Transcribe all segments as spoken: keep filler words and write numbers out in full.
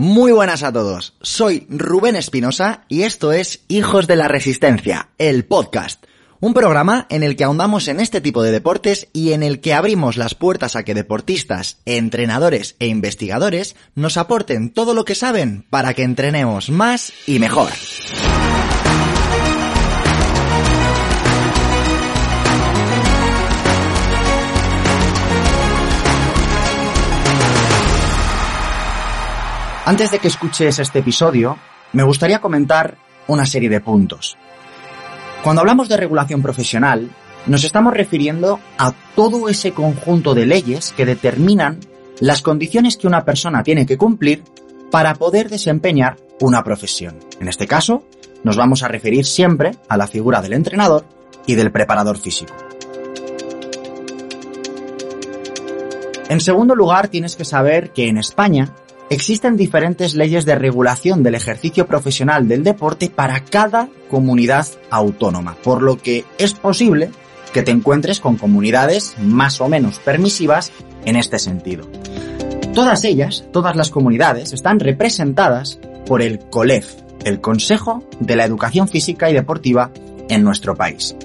Muy buenas a todos, soy Rubén Espinosa y esto es Hijos de la Resistencia, el podcast. Un programa en el que ahondamos en este tipo de deportes y en el que abrimos las puertas a que deportistas, entrenadores e investigadores nos aporten todo lo que saben para que entrenemos más y mejor. Antes de que escuches este episodio, me gustaría comentar una serie de puntos. Cuando hablamos de regulación profesional, nos estamos refiriendo a todo ese conjunto de leyes que determinan las condiciones que una persona tiene que cumplir para poder desempeñar una profesión. En este caso, nos vamos a referir siempre a la figura del entrenador y del preparador físico. En segundo lugar, tienes que saber que en España existen diferentes leyes de regulación del ejercicio profesional del deporte para cada comunidad autónoma, por lo que es posible que te encuentres con comunidades más o menos permisivas en este sentido. Todas ellas, todas las comunidades, están representadas por el COLEF, el Consejo de la Educación Física y Deportiva en nuestro país.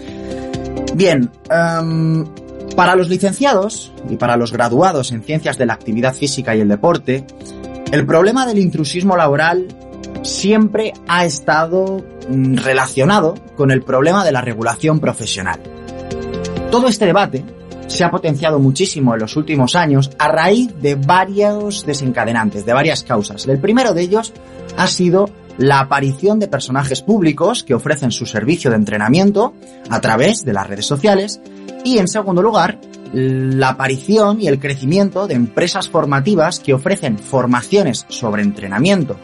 Bien, um, para los licenciados y para los graduados en Ciencias de la Actividad Física y el Deporte, el problema del intrusismo laboral siempre ha estado relacionado con el problema de la regulación profesional. Todo este debate se ha potenciado muchísimo en los últimos años a raíz de varios desencadenantes, de varias causas. El primero de ellos ha sido la aparición de personajes públicos que ofrecen su servicio de entrenamiento a través de las redes sociales y, en segundo lugar, la aparición y el crecimiento de empresas formativas que ofrecen formaciones sobre entrenamiento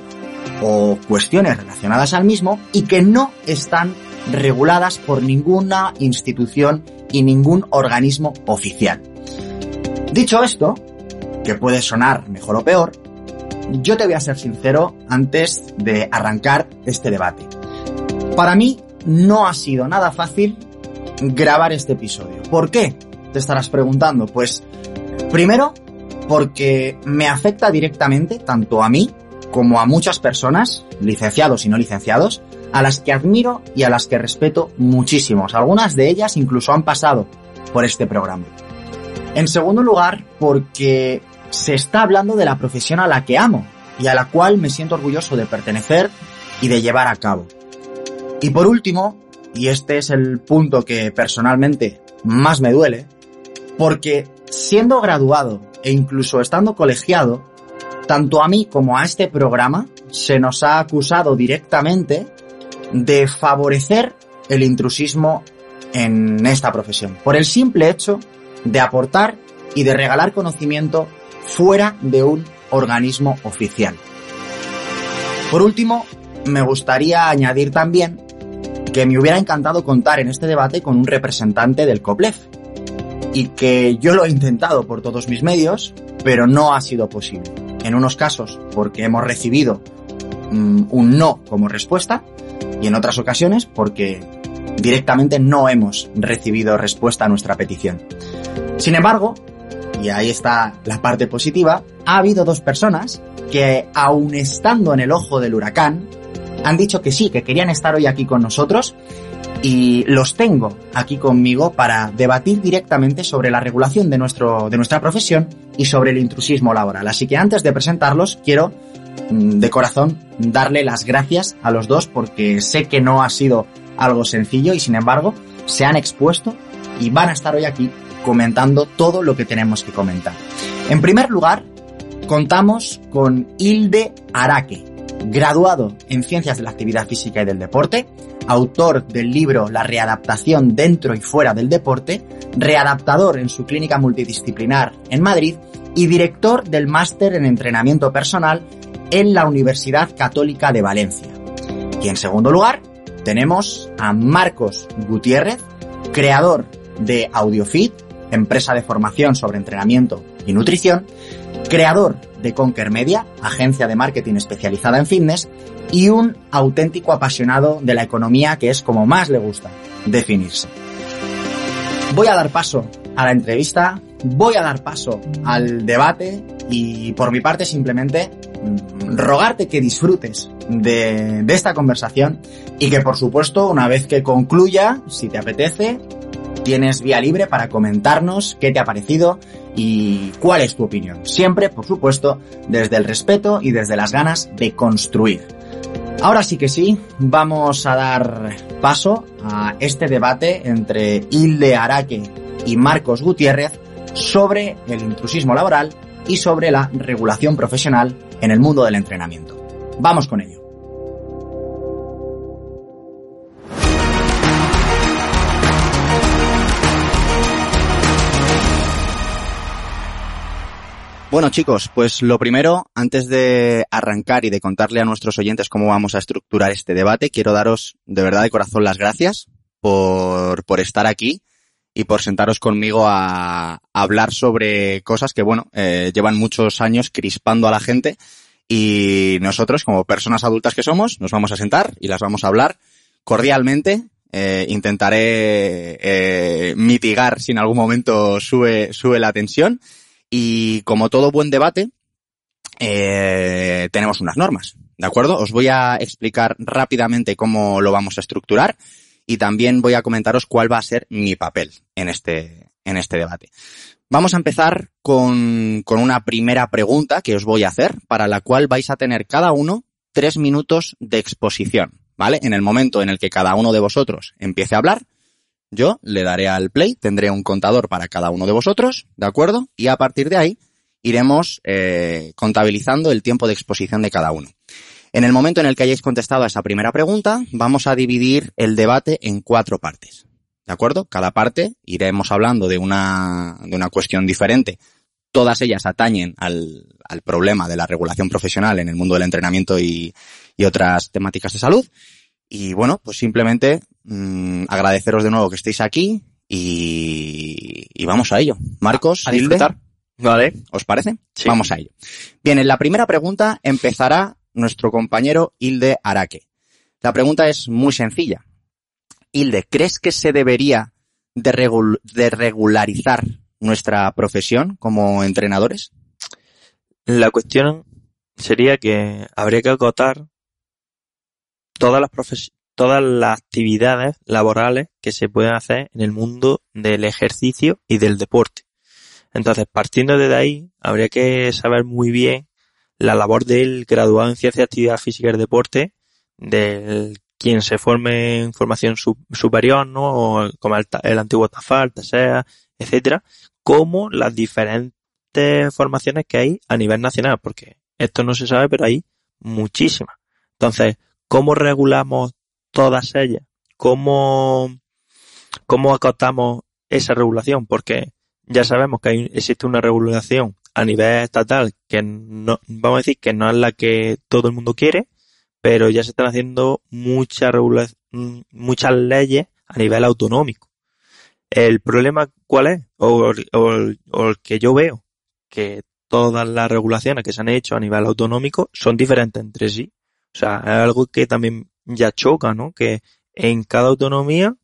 o cuestiones relacionadas al mismo y que no están reguladas por ninguna institución y ningún organismo oficial. Dicho esto, que puede sonar mejor o peor, yo te voy a ser sincero antes de arrancar este debate. Para mí no ha sido nada fácil grabar este episodio. ¿Por qué? Te estarás preguntando. Pues primero, porque me afecta directamente tanto a mí como a muchas personas, licenciados y no licenciados, a las que admiro y a las que respeto muchísimos. Algunas de ellas incluso han pasado por este programa. En segundo lugar, porque se está hablando de la profesión a la que amo y a la cual me siento orgulloso de pertenecer y de llevar a cabo. Y por último, y este es el punto que personalmente más me duele, porque siendo graduado e incluso estando colegiado, tanto a mí como a este programa se nos ha acusado directamente de favorecer el intrusismo en esta profesión, por el simple hecho de aportar y de regalar conocimiento fuera de un organismo oficial. Por último, me gustaría añadir también que me hubiera encantado contar en este debate con un representante del COPLEF y que yo lo he intentado por todos mis medios, pero no ha sido posible. En unos casos porque hemos recibido um, un no como respuesta y en otras ocasiones porque directamente no hemos recibido respuesta a nuestra petición. Sin embargo, y ahí está la parte positiva, ha habido dos personas que, aun estando en el ojo del huracán, han dicho que sí, que querían estar hoy aquí con nosotros y los tengo aquí conmigo para debatir directamente sobre la regulación de, nuestro, de nuestra profesión y sobre el intrusismo laboral. Así que antes de presentarlos, quiero de corazón darle las gracias a los dos porque sé que no ha sido algo sencillo y sin embargo se han expuesto y van a estar hoy aquí comentando todo lo que tenemos que comentar. En primer lugar, contamos con Hilde Araque, graduado en Ciencias de la Actividad Física y del Deporte, autor del libro La readaptación dentro y fuera del deporte, readaptador en su clínica multidisciplinar en Madrid y director del Máster en Entrenamiento Personal en la Universidad Católica de Valencia. Y en segundo lugar, tenemos a Marcos Gutiérrez, creador de Audiofit, empresa de formación sobre entrenamiento y nutrición, creador de Conquer Media, agencia de marketing especializada en fitness, y un auténtico apasionado de la economía, que es como más le gusta definirse. Voy a dar paso a la entrevista, voy a dar paso al debate y por mi parte simplemente rogarte que disfrutes de, de esta conversación y que, por supuesto, una vez que concluya, si te apetece, tienes vía libre para comentarnos qué te ha parecido y cuál es tu opinión. Siempre, por supuesto, desde el respeto y desde las ganas de construir. Ahora sí que sí, vamos a dar paso a este debate entre Hilde Araque y Marcos Gutiérrez sobre el intrusismo laboral y sobre la regulación profesional en el mundo del entrenamiento. Vamos con ello. Bueno, chicos, pues lo primero, antes de arrancar y de contarle a nuestros oyentes cómo vamos a estructurar este debate, quiero daros de verdad de corazón las gracias por, por estar aquí y por sentaros conmigo a, a hablar sobre cosas que, bueno, eh, llevan muchos años crispando a la gente, y nosotros, como personas adultas que somos, nos vamos a sentar y las vamos a hablar cordialmente. Eh, intentaré eh, mitigar si en algún momento sube, sube la tensión. Y como todo buen debate, eh, tenemos unas normas, ¿de acuerdo? Os voy a explicar rápidamente cómo lo vamos a estructurar y también voy a comentaros cuál va a ser mi papel en este, en este debate. Vamos a empezar con, con una primera pregunta que os voy a hacer, para la cual vais a tener cada uno tres minutos de exposición, ¿vale? En el momento en el que cada uno de vosotros empiece a hablar, yo le daré al play, tendré un contador para cada uno de vosotros, ¿de acuerdo? Y a partir de ahí iremos eh, contabilizando el tiempo de exposición de cada uno. En el momento en el que hayáis contestado a esa primera pregunta, vamos a dividir el debate en cuatro partes, ¿de acuerdo? Cada parte iremos hablando de una, de una cuestión diferente. Todas ellas atañen al, al problema de la regulación profesional en el mundo del entrenamiento y, y otras temáticas de salud. Y bueno, pues simplemente mmm, agradeceros de nuevo que estéis aquí y, y vamos a ello. Marcos, a, a disfrutar. Vale. ¿Os parece? Sí. Vamos a ello. Bien, en la primera pregunta empezará nuestro compañero Hilde Araque. La pregunta es muy sencilla. Hilde, ¿crees que se debería de, regul- de regularizar nuestra profesión como entrenadores? La cuestión sería que habría que acotar todas las profes- todas las actividades laborales que se pueden hacer en el mundo del ejercicio y del deporte. Entonces, partiendo desde ahí, habría que saber muy bien la labor del graduado en Ciencias de Actividad Física y Deporte, del quien se forme en formación sub- superior, ¿no? O como el, ta- el antiguo TAFAD, TASEA, etcétera, como las diferentes formaciones que hay a nivel nacional, porque esto no se sabe, pero hay muchísimas. Entonces, ¿cómo regulamos todas ellas? ¿Cómo, cómo acotamos esa regulación? Porque ya sabemos que hay, existe una regulación a nivel estatal que no, vamos a decir que no es la que todo el mundo quiere, pero ya se están haciendo muchas regula- muchas leyes a nivel autonómico. ¿El problema cuál es? O, o, o el que yo veo, que todas las regulaciones que se han hecho a nivel autonómico son diferentes entre sí. O sea, es algo que también ya choca, ¿no? Que en cada autonomía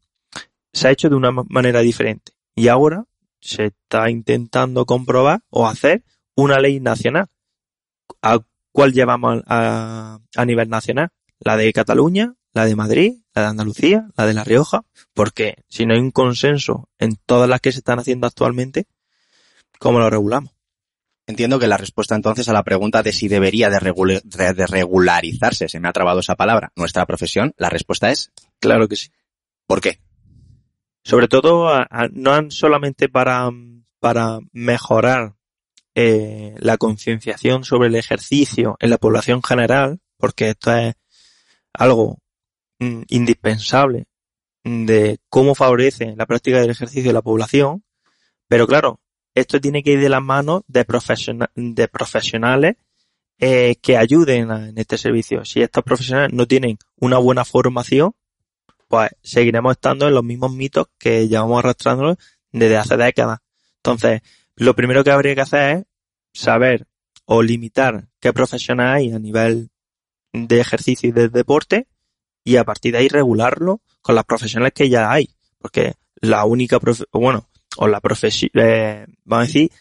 se ha hecho de una manera diferente. Y ahora se está intentando comprobar o hacer una ley nacional. ¿A cuál llevamos a, a nivel nacional? ¿La de Cataluña? ¿La de Madrid? ¿La de Andalucía? ¿La de La Rioja? Porque si no hay un consenso en todas las que se están haciendo actualmente, ¿cómo lo regulamos? Entiendo que la respuesta entonces a la pregunta de si debería de, regula- de regularizarse, se me ha trabado esa palabra, nuestra profesión, la respuesta es... Claro que sí. ¿Por qué? Sobre todo, a, a, no solamente para, para mejorar eh, la concienciación sobre el ejercicio en la población general, porque esto es algo mm, indispensable de cómo favorece la práctica del ejercicio en la población, pero claro, esto tiene que ir de las manos de, profesiona- de profesionales eh, que ayuden a, en este servicio. Si estos profesionales no tienen una buena formación, pues seguiremos estando en los mismos mitos que llevamos arrastrándonos desde hace décadas. Entonces, lo primero que habría que hacer es saber o limitar qué profesionales hay a nivel de ejercicio y de deporte y a partir de ahí regularlo con las profesionales que ya hay. Porque la única... Profe- bueno... o la profesión, eh, vamos a decir,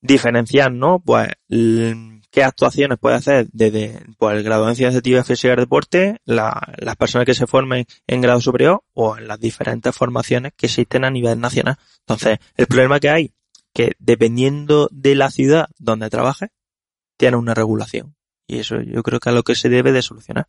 diferenciar, ¿no? Pues l- qué actuaciones puede hacer desde pues, el grado de ciencias activas físicas y deporte, la, las personas que se formen en grado superior o en las diferentes formaciones que existen a nivel nacional. Entonces, el problema que hay, que dependiendo de la ciudad donde trabajes, tiene una regulación. Y eso yo creo que es lo que se debe de solucionar.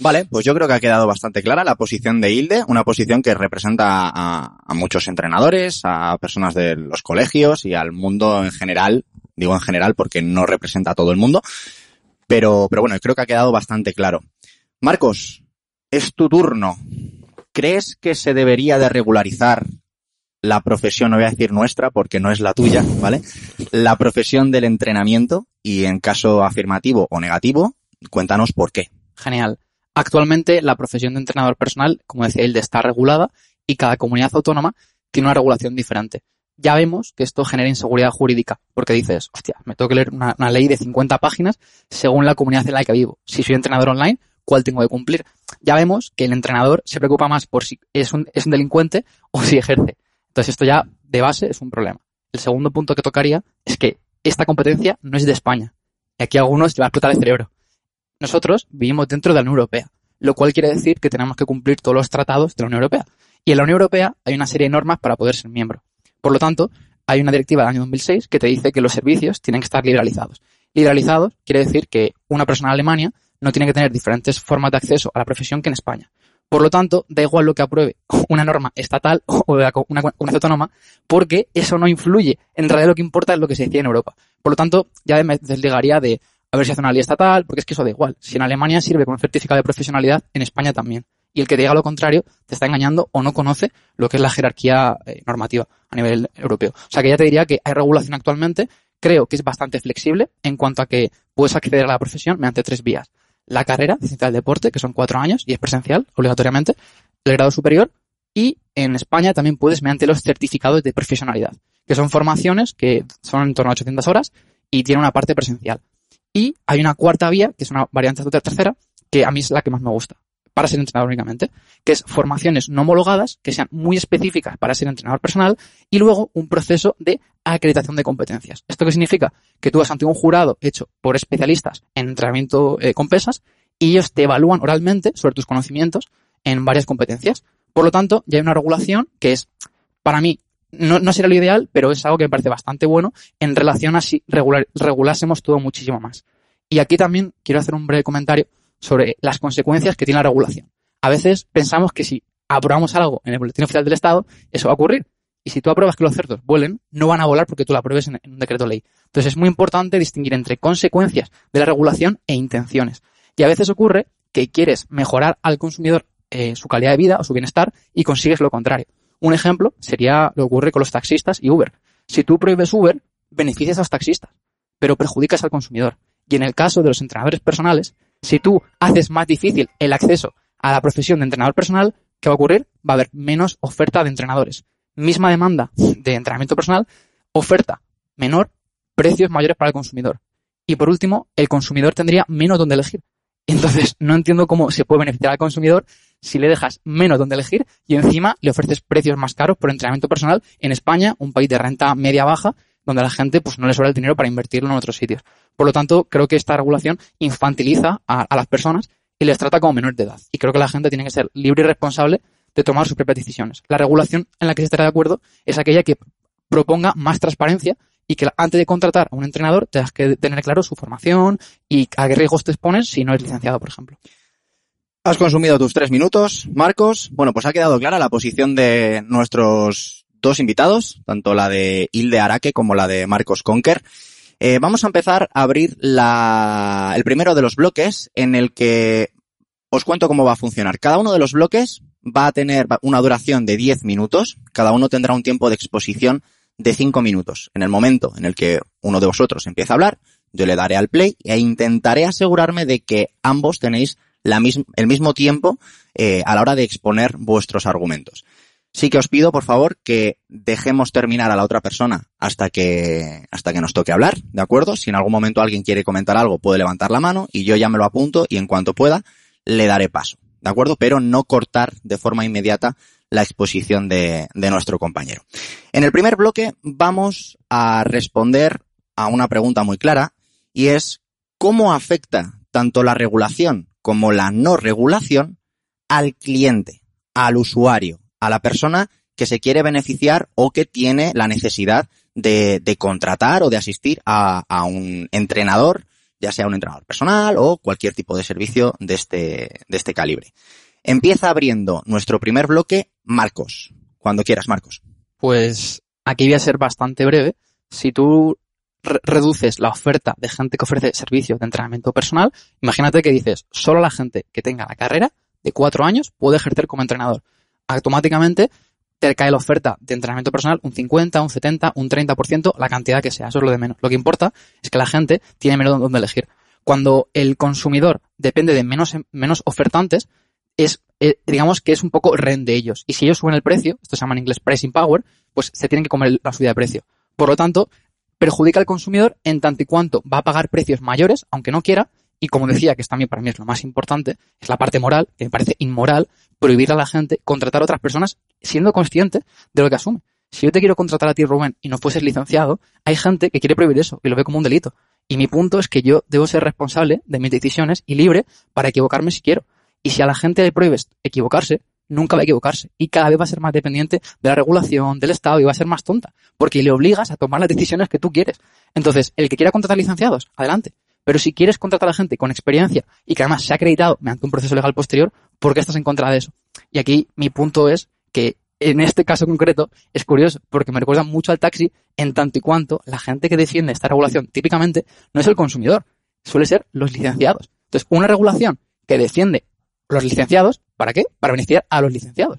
Vale, pues yo creo que ha quedado bastante clara la posición de Hilde, una posición que representa a, a muchos entrenadores, a personas de los colegios y al mundo en general. Digo en general porque no representa a todo el mundo, pero, pero bueno, creo que ha quedado bastante claro. Marcos, es tu turno. ¿Crees que se debería de regularizar la profesión, no voy a decir nuestra porque no es la tuya, ¿vale? La profesión del entrenamiento, y en caso afirmativo o negativo, cuéntanos por qué. Genial. Actualmente la profesión de entrenador personal, como decía Hilde, está regulada y cada comunidad autónoma tiene una regulación diferente. Ya vemos que esto genera inseguridad jurídica porque dices, hostia, me tengo que leer una, una ley de cincuenta páginas según la comunidad en la que vivo. Si soy entrenador online, ¿cuál tengo que cumplir? Ya vemos que el entrenador se preocupa más por si es un, es un delincuente o si ejerce. Entonces esto ya de base es un problema. El segundo punto que tocaría es que esta competencia no es de España. Y aquí a algunos les va a explotar el cerebro. Nosotros vivimos dentro de la Unión Europea, lo cual quiere decir que tenemos que cumplir todos los tratados de la Unión Europea. Y en la Unión Europea hay una serie de normas para poder ser miembro. Por lo tanto, hay una directiva del año dos mil seis que te dice que los servicios tienen que estar liberalizados. Liberalizados quiere decir que una persona en Alemania no tiene que tener diferentes formas de acceso a la profesión que en España. Por lo tanto, da igual lo que apruebe una norma estatal o una comunidad autónoma, porque eso no influye. En realidad lo que importa es lo que se decide en Europa. Por lo tanto, ya me desligaría de a ver si hace una ley estatal, porque es que eso da igual. Si en Alemania sirve con un certificado de profesionalidad, en España también. Y el que diga lo contrario te está engañando o no conoce lo que es la jerarquía eh, normativa a nivel europeo. O sea que ya te diría que hay regulación actualmente. Creo que es bastante flexible en cuanto a que puedes acceder a la profesión mediante tres vías. La carrera de ciencia del deporte, que son cuatro años y es presencial obligatoriamente, el grado superior, y en España también puedes mediante los certificados de profesionalidad, que son formaciones que son en torno a ochocientas horas y tiene una parte presencial. Y hay una cuarta vía, que es una variante de otra tercera, que a mí es la que más me gusta, para ser entrenador únicamente, que es formaciones no homologadas, que sean muy específicas para ser entrenador personal, y luego un proceso de acreditación de competencias. ¿Esto qué significa? Que tú vas ante un jurado hecho por especialistas en entrenamiento eh, con pesas, y ellos te evalúan oralmente sobre tus conocimientos en varias competencias. Por lo tanto, ya hay una regulación que es, para mí, no, no será lo ideal, pero es algo que me parece bastante bueno en relación a si regular, regulásemos todo muchísimo más. Y aquí también quiero hacer un breve comentario sobre las consecuencias que tiene la regulación. A veces pensamos que si aprobamos algo en el Boletín Oficial del Estado, eso va a ocurrir. Y si tú apruebas que los cerdos vuelen, no van a volar porque tú lo apruebes en, en un decreto ley. Entonces es muy importante distinguir entre consecuencias de la regulación e intenciones. Y a veces ocurre que quieres mejorar al consumidor eh, su calidad de vida o su bienestar y consigues lo contrario. Un ejemplo sería lo que ocurre con los taxistas y Uber. Si tú prohíbes Uber, beneficias a los taxistas, pero perjudicas al consumidor. Y en el caso de los entrenadores personales, si tú haces más difícil el acceso a la profesión de entrenador personal, ¿qué va a ocurrir? Va a haber menos oferta de entrenadores. Misma demanda de entrenamiento personal, oferta menor, precios mayores para el consumidor. Y por último, el consumidor tendría menos donde elegir. Entonces, no entiendo cómo se puede beneficiar al consumidor si le dejas menos donde elegir y encima le ofreces precios más caros por entrenamiento personal en España, un país de renta media-baja, donde a la gente pues no le sobra el dinero para invertirlo en otros sitios. Por lo tanto, creo que esta regulación infantiliza a, a las personas y les trata como menores de edad. Y creo que la gente tiene que ser libre y responsable de tomar sus propias decisiones. La regulación en la que se estará de acuerdo es aquella que proponga más transparencia y que antes de contratar a un entrenador tengas que tener claro su formación y a qué riesgos te expones si no es licenciado, por ejemplo. Has consumido tus tres minutos, Marcos. Bueno, pues ha quedado clara la posición de nuestros dos invitados, tanto la de Hilde Araque como la de Marcos Conquer. Eh, vamos a empezar a abrir la, el primero de los bloques en el que os cuento cómo va a funcionar. Cada uno de los bloques va a tener una duración de diez minutos. Cada uno tendrá un tiempo de exposición de cinco minutos. En el momento en el que uno de vosotros empieza a hablar, yo le daré al play e intentaré asegurarme de que ambos tenéis la mis- el mismo tiempo eh, a la hora de exponer vuestros argumentos. Sí que os pido, por favor, que dejemos terminar a la otra persona hasta que hasta que nos toque hablar, ¿de acuerdo? Si en algún momento alguien quiere comentar algo, puede levantar la mano y yo ya me lo apunto y en cuanto pueda le daré paso, ¿de acuerdo? Pero no cortar de forma inmediata la exposición de, de nuestro compañero. En el primer bloque vamos a responder a una pregunta muy clara y es cómo afecta tanto la regulación como la no regulación al cliente, al usuario, a la persona que se quiere beneficiar o que tiene la necesidad de, de contratar o de asistir a, a un entrenador, ya sea un entrenador personal o cualquier tipo de servicio de este, de este calibre. Empieza abriendo nuestro primer bloque, Marcos. Cuando quieras, Marcos. Pues aquí voy a ser bastante breve. Si tú re- reduces la oferta de gente que ofrece servicios de entrenamiento personal, imagínate que dices, solo la gente que tenga la carrera de cuatro años puede ejercer como entrenador. Automáticamente te cae la oferta de entrenamiento personal un cincuenta, un setenta, un treinta por ciento, la cantidad que sea. Eso es lo de menos. Lo que importa es que la gente tiene menos donde elegir. Cuando el consumidor depende de menos, menos ofertantes, es eh, digamos que es un poco rehén de ellos. Y si ellos suben el precio, esto se llama en inglés pricing power, pues se tienen que comer la subida de precio. Por lo tanto, perjudica al consumidor en tanto y cuanto va a pagar precios mayores, aunque no quiera, y como decía, que también para mí es lo más importante, es la parte moral, que me parece inmoral prohibir a la gente contratar a otras personas siendo consciente de lo que asume. Si yo te quiero contratar a ti, Rubén, y no fueses licenciado, hay gente que quiere prohibir eso y lo ve como un delito. Y mi punto es que yo debo ser responsable de mis decisiones y libre para equivocarme si quiero. Y si a la gente le prohíbes equivocarse, nunca va a equivocarse. Y cada vez va a ser más dependiente de la regulación, del Estado, y va a ser más tonta. Porque le obligas a tomar las decisiones que tú quieres. Entonces, el que quiera contratar licenciados, adelante. Pero si quieres contratar a gente con experiencia y que además se ha acreditado mediante un proceso legal posterior, ¿por qué estás en contra de eso? Y aquí mi punto es que en este caso concreto es curioso porque me recuerda mucho al taxi en tanto y cuanto la gente que defiende esta regulación típicamente no es el consumidor, suele ser los licenciados. Entonces, una regulación que defiende los licenciados, ¿para qué? Para beneficiar a los licenciados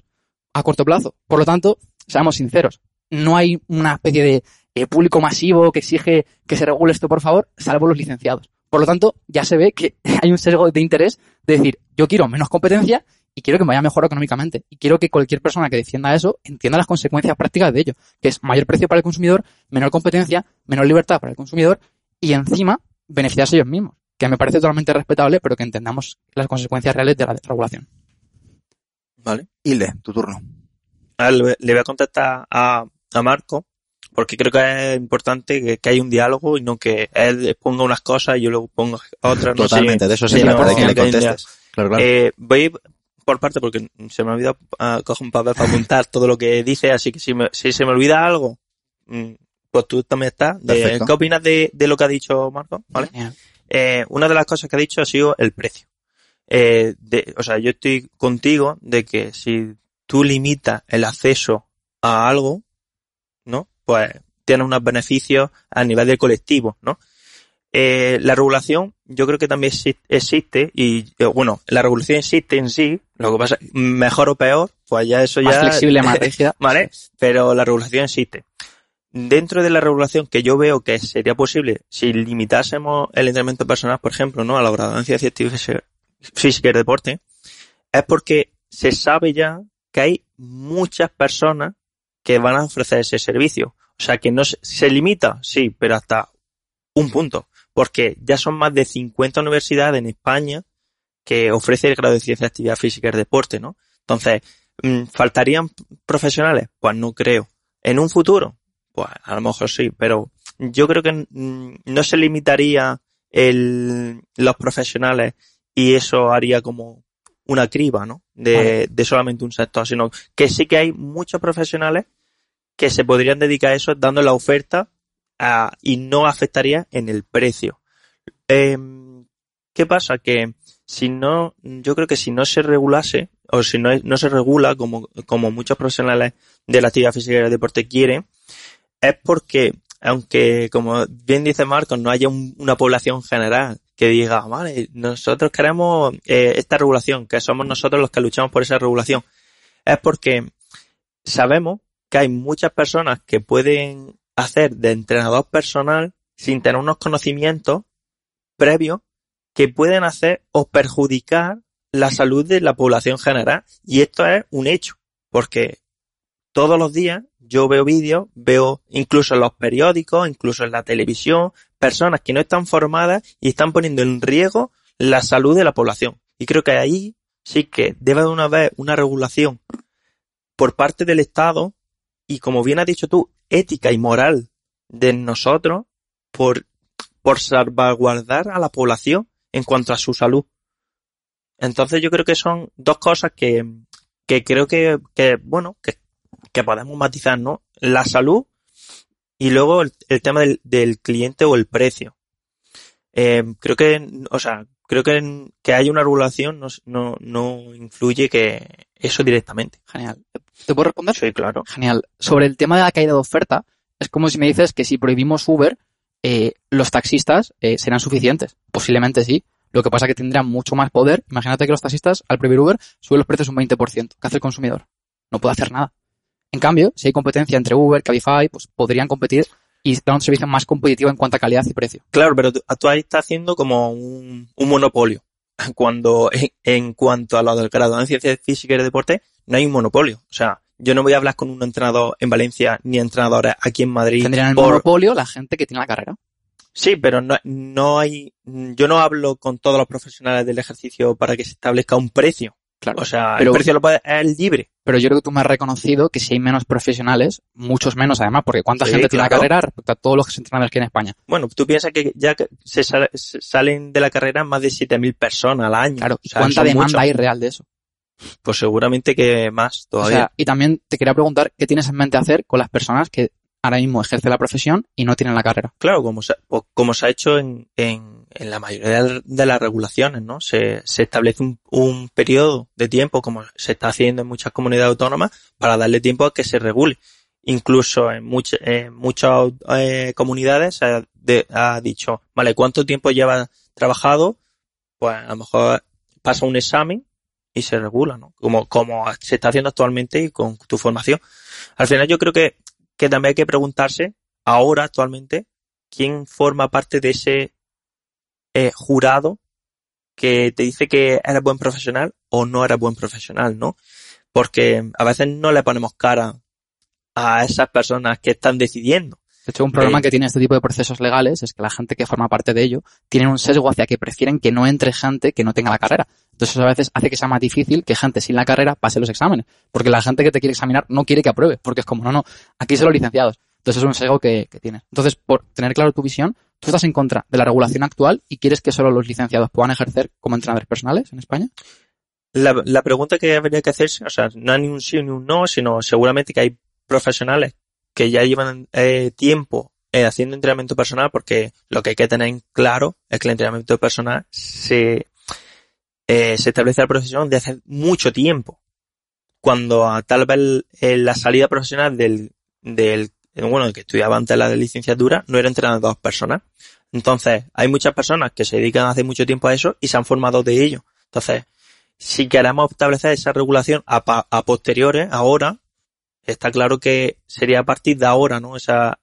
a corto plazo. Por lo tanto, seamos sinceros, no hay una especie de eh, público masivo que exige que se regule esto, por favor, salvo los licenciados. Por lo tanto, ya se ve que hay un sesgo de interés de decir, yo quiero menos competencia y quiero que me vaya mejor económicamente. Y quiero que cualquier persona que defienda eso entienda las consecuencias prácticas de ello, que es mayor precio para el consumidor, menor competencia, menor libertad para el consumidor y encima beneficiarse ellos mismos. Que me parece totalmente respetable, pero que entendamos las consecuencias reales de la desregulación. Vale. Hilde, tu turno. A ver, le voy a contestar a, a Marco, porque creo que es importante que, que haya un diálogo y no que él ponga unas cosas y yo luego ponga otras. No totalmente, sé, de eso se trata, de que le contestes. Claro, claro. Eh, voy por parte, porque se me ha olvidado uh, coger un papel para apuntar todo lo que dice, así que si, me, si se me olvida algo, pues tú también estás. Eh, ¿Qué opinas de, de lo que ha dicho Marco? ¿Vale? Yeah. Eh, una de las cosas que ha dicho ha sido el precio. Eh, de, o sea, yo estoy contigo de que si tú limitas el acceso a algo, ¿no? Pues tienes unos beneficios a nivel del colectivo, ¿no? Eh, la regulación yo creo que también existe y, eh, bueno, la regulación existe en sí, lo que pasa es mejor o peor, pues ya eso más ya... Más flexible, más rígida. ¿Vale? Pero la regulación existe. Dentro de la regulación que yo veo que sería posible si limitásemos el entrenamiento personal, por ejemplo, ¿no? A la graduancia de ciencia física y deporte, es porque se sabe ya que hay muchas personas que van a ofrecer ese servicio. O sea, que no se, se limita, sí, pero hasta un punto. Porque ya son más de cincuenta universidades en España que ofrecen el grado de ciencia, actividad física y deporte, ¿no? Entonces, ¿faltarían profesionales? Pues no creo. ¿En un futuro? Pues a lo mejor sí, pero yo creo que no se limitaría el, los profesionales y eso haría como una criba, ¿no? De, vale. de solamente un sector, sino que sí que hay muchos profesionales que se podrían dedicar a eso dando la oferta a, y no afectaría en el precio. Eh, ¿Qué pasa? Que si no, yo creo que si no se regulase o si no, no se regula como, como muchos profesionales de la actividad física y del deporte quieren, es porque, aunque como bien dice Marcos, no haya un, una población general que diga, vale, nosotros queremos eh, esta regulación, que somos nosotros los que luchamos por esa regulación, es porque sabemos que hay muchas personas que pueden hacer de entrenador personal sin tener unos conocimientos previos que pueden hacer o perjudicar la salud de la población general. Y esto es un hecho, porque todos los días yo veo vídeos, veo incluso en los periódicos, incluso en la televisión, personas que no están formadas y están poniendo en riesgo la salud de la población. Y creo que ahí sí que debe de una vez una regulación por parte del Estado y, como bien has dicho tú, ética y moral de nosotros por por salvaguardar a la población en cuanto a su salud. Entonces yo creo que son dos cosas que, que creo que, que bueno, que, que podemos matizar, ¿no? La salud y luego el, el tema del, del cliente o el precio. Eh, creo que, o sea, creo que, que hay una regulación, no, no, no influye que eso directamente. Genial. ¿Te puedo responder? Sí, claro. Genial. Sobre el tema de la caída de oferta, es como si me dices que si prohibimos Uber, eh, los taxistas eh, serán suficientes. Posiblemente sí. Lo que pasa es que tendrán mucho más poder. Imagínate que los taxistas, al prohibir Uber, suben los precios un veinte por ciento. ¿Qué hace el consumidor? No puede hacer nada. En cambio, si hay competencia entre Uber, Cabify, pues podrían competir y dar un servicio más competitivo en cuanto a calidad y precio. Claro, pero tú, tú ahí estás haciendo como un, un monopolio. Cuando en, en cuanto a lo del grado de ciencia física y el deporte, no hay un monopolio. O sea, yo no voy a hablar con un entrenador en Valencia ni entrenadora aquí en Madrid. Tendrían el por... monopolio la gente que tiene la carrera. Sí, pero no, no hay, yo no hablo con todos los profesionales del ejercicio para que se establezca un precio. Claro. O sea, pero, el precio lo puede, es libre. Pero yo creo que tú me has reconocido que si hay menos profesionales, muchos menos además, porque cuánta sí, gente claro. tiene la carrera respecto a todos los entrenadores que hay en España. Bueno, tú piensas que ya se salen de la carrera más de siete mil personas al año. Claro, o sea, ¿cuánta demanda muchos? hay real de eso? Pues seguramente que más todavía. O sea, y también te quería preguntar, ¿qué tienes en mente hacer con las personas que ahora mismo ejerce la profesión y no tienen la carrera? Claro, como se, como se ha hecho en, en, en la mayoría de las regulaciones, ¿no? Se, se establece un, un periodo de tiempo, como se está haciendo en muchas comunidades autónomas, para darle tiempo a que se regule. Incluso en, much, en muchas eh, comunidades se ha, de, ha dicho, vale, ¿cuánto tiempo lleva trabajado? Pues a lo mejor pasa un examen y se regula, ¿no? Como, como se está haciendo actualmente y con tu formación. Al final yo creo que que también hay que preguntarse, ahora actualmente, quién forma parte de ese eh, jurado que te dice que eres buen profesional o no eres buen profesional, ¿no? Porque a veces no le ponemos cara a esas personas que están decidiendo. De hecho, un problema eh, que tiene este tipo de procesos legales es que la gente que forma parte de ello tiene un sesgo hacia que prefieren que no entre gente que no tenga la carrera. Entonces eso a veces hace que sea más difícil que gente sin la carrera pase los exámenes. Porque la gente que te quiere examinar no quiere que apruebes. Porque es como, no, no, aquí son los licenciados. Entonces es un sesgo que, que tienes. Entonces, por tener claro tu visión, ¿tú estás en contra de la regulación actual y quieres que solo los licenciados puedan ejercer como entrenadores personales en España? La, la pregunta que habría que hacerse, o sea, no hay ni un sí ni un no, sino seguramente que hay profesionales que ya llevan eh, tiempo eh, haciendo entrenamiento personal, porque lo que hay que tener en claro es que el entrenamiento personal se... Eh, se establece la profesión de hace mucho tiempo, cuando ah, tal vez el, el, la salida profesional del, del bueno, el que estudiaba antes la de licenciatura no era entrenador personal. Entonces, hay muchas personas que se dedican hace mucho tiempo a eso y se han formado de ello. Entonces, si queremos establecer esa regulación a, a posteriores, ahora, está claro que sería a partir de ahora, ¿no? Esa,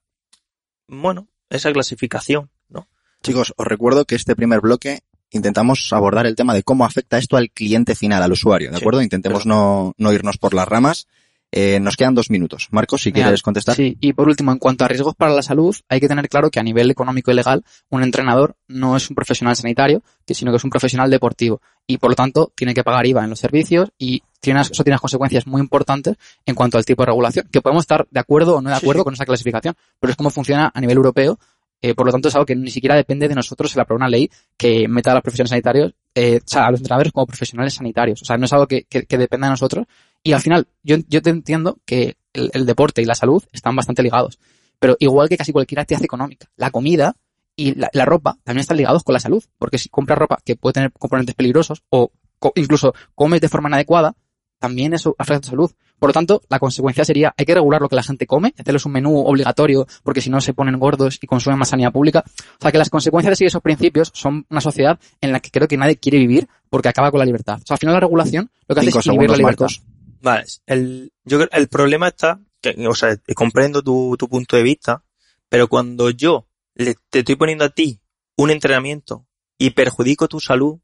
bueno, esa clasificación, ¿no? Chicos, os recuerdo que este primer bloque intentamos abordar el tema de cómo afecta esto al cliente final, al usuario, ¿de sí, acuerdo? Intentemos no, no irnos por las ramas. Eh, nos quedan dos minutos. Marcos, si Real. quieres contestar. Sí, y por último, en cuanto a riesgos para la salud, hay que tener claro que a nivel económico y legal, un entrenador no es un profesional sanitario, sino que es un profesional deportivo. Y por lo tanto, tiene que pagar I V A en los servicios y tiene unas, eso tiene unas consecuencias muy importantes en cuanto al tipo de regulación, que podemos estar de acuerdo o no de acuerdo sí, sí. con esa clasificación, pero es como funciona a nivel europeo. Eh, por lo tanto, es algo que ni siquiera depende de nosotros el aprobar una ley que meta a los profesionales sanitarios, eh, o sea, a los entrenadores como profesionales sanitarios. O sea, no es algo que, que, que dependa de nosotros. Y al final, yo, yo te entiendo que el, el deporte y la salud están bastante ligados. Pero igual que casi cualquier actividad económica, la comida y la, la ropa también están ligados con la salud. Porque si compras ropa que puede tener componentes peligrosos o co- incluso comes de forma inadecuada, también eso afecta a tu salud. Por lo tanto, la consecuencia sería, hay que regular lo que la gente come, hacerles un menú obligatorio, porque si no se ponen gordos y consumen más sanidad pública. O sea, que las consecuencias de seguir esos principios son una sociedad en la que creo que nadie quiere vivir porque acaba con la libertad. O sea, al final la regulación lo que hace es inhibir la libertad. Marcos. Vale, el, yo creo, el problema está, que, o sea, comprendo tu, tu punto de vista, pero cuando yo le, te estoy poniendo a ti un entrenamiento y perjudico tu salud,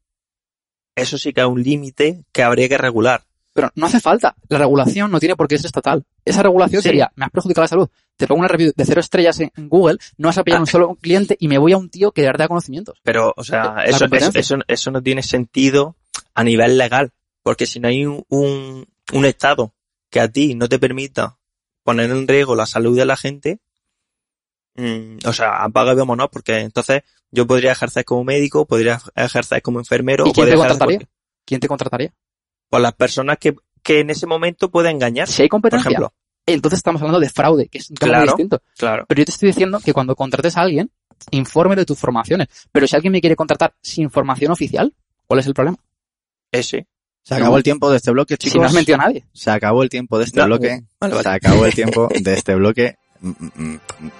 eso sí que es un límite que habría que regular. Pero no hace falta. La regulación no tiene por qué ser estatal. Esa regulación sí. sería, me has perjudicado la salud, te pongo una review de cero estrellas en Google, no has apoyado a ah. un solo cliente y me voy a un tío que de verdad da conocimientos. Pero, o sea, eso, eso, eso, eso no tiene sentido a nivel legal. Porque si no hay un, un, un Estado que a ti no te permita poner en riesgo la salud de la gente, mmm, o sea, apaga y vámonos, porque entonces Yo podría ejercer como médico, podría ejercer como enfermero. ¿Y quién te contrataría? Porque... ¿Quién te contrataría? Pues las personas que, que en ese momento pueden engañar. Si hay competencia, por ejemplo. Entonces estamos hablando de fraude, que es un tema claro, muy distinto. Claro. Pero yo te estoy diciendo que cuando contrates a alguien, infórmelo de tus formaciones. Pero si alguien me quiere contratar sin formación oficial, ¿cuál es el problema? Ese. Se acabó el tiempo de este bloque, chicos. Si no has mentido a nadie. Se acabó el tiempo de este no, bloque. Vale, vale. Se acabó el tiempo de este bloque.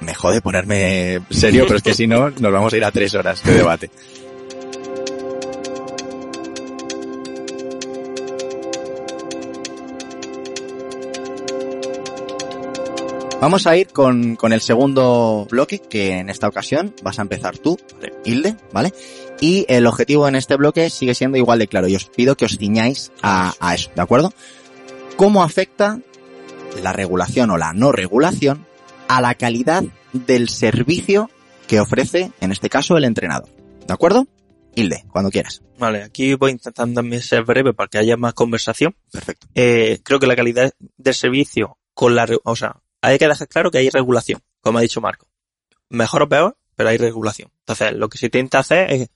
Me jode ponerme serio, pero es que si no, nos vamos a ir a tres horas de debate. Vamos a ir con, con el segundo bloque, que en esta ocasión vas a empezar tú, Hilde, ¿vale? Y el objetivo en este bloque sigue siendo igual de claro, y os pido que os ciñáis a, a eso, ¿de acuerdo? ¿Cómo afecta la regulación o la no regulación a la calidad del servicio que ofrece, en este caso, el entrenador? ¿De acuerdo? Hilde, cuando quieras. Vale, aquí voy intentando también ser breve para que haya más conversación. Perfecto. Eh, creo que la calidad del servicio con la... o sea, hay que dejar claro que hay regulación, como ha dicho Marco. Mejor o peor, pero hay regulación. Entonces, lo que se intenta hacer es,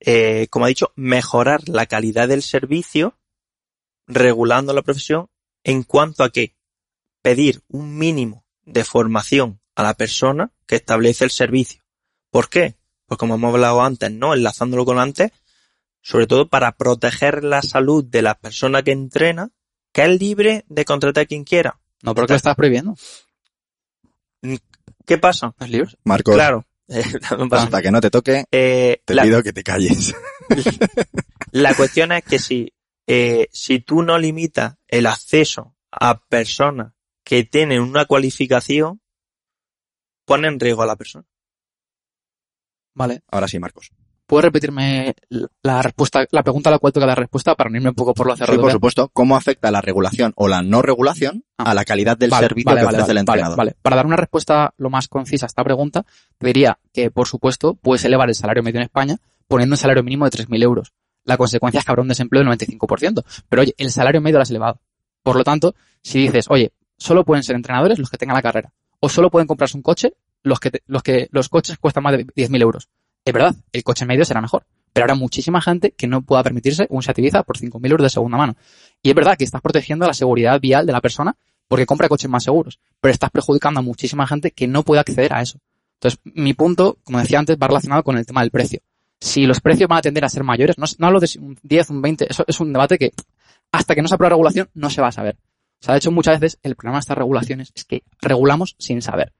eh, como ha dicho, mejorar la calidad del servicio, regulando la profesión, en cuanto a que pedir un mínimo de formación a la persona que establece el servicio. ¿Por qué? Pues como hemos hablado antes, ¿no? Enlazándolo con antes, sobre todo para proteger la salud de la persona que entrena, que es libre de contratar a quien quiera. No, porque lo estás prohibiendo. ¿Qué pasa? ¿Es libre? Marcos, claro. Eh, no pasa. Hasta que no te toque, eh, te la, pido que te calles. La cuestión es que si, eh, si tú no limitas el acceso a personas que tienen una cualificación, pone en riesgo a la persona. Vale. Ahora sí, Marcos. ¿Puedes repetirme la respuesta, la pregunta a la cual toca la respuesta para unirme un poco por lo cerrado? Sí, por supuesto. ¿Cómo afecta la regulación o la no regulación ah. a la calidad del vale, servicio vale, que vale, ofrece vale, el entrenador? Vale, vale. Para dar una respuesta lo más concisa a esta pregunta, te diría que, por supuesto, puedes elevar el salario medio en España poniendo un salario mínimo de tres mil euros. La consecuencia es que habrá un desempleo del noventa y cinco por ciento. Pero, oye, el salario medio lo has elevado. Por lo tanto, si dices, oye, solo pueden ser entrenadores los que tengan la carrera, o solo pueden comprarse un coche los que, te, los, que los coches cuestan más de diez mil euros. Es verdad, el coche medio será mejor, pero habrá muchísima gente que no pueda permitirse un Seat Ibiza por cinco mil euros de segunda mano. Y es verdad que estás protegiendo la seguridad vial de la persona porque compra coches más seguros, pero estás perjudicando a muchísima gente que no puede acceder a eso. Entonces, mi punto, como decía antes, va relacionado con el tema del precio. Si los precios van a tender a ser mayores, no, no hablo de un diez, un veinte, eso es un debate que hasta que no se apruebe regulación no se va a saber. O sea, de hecho, muchas veces el problema de estas regulaciones es que regulamos sin saber.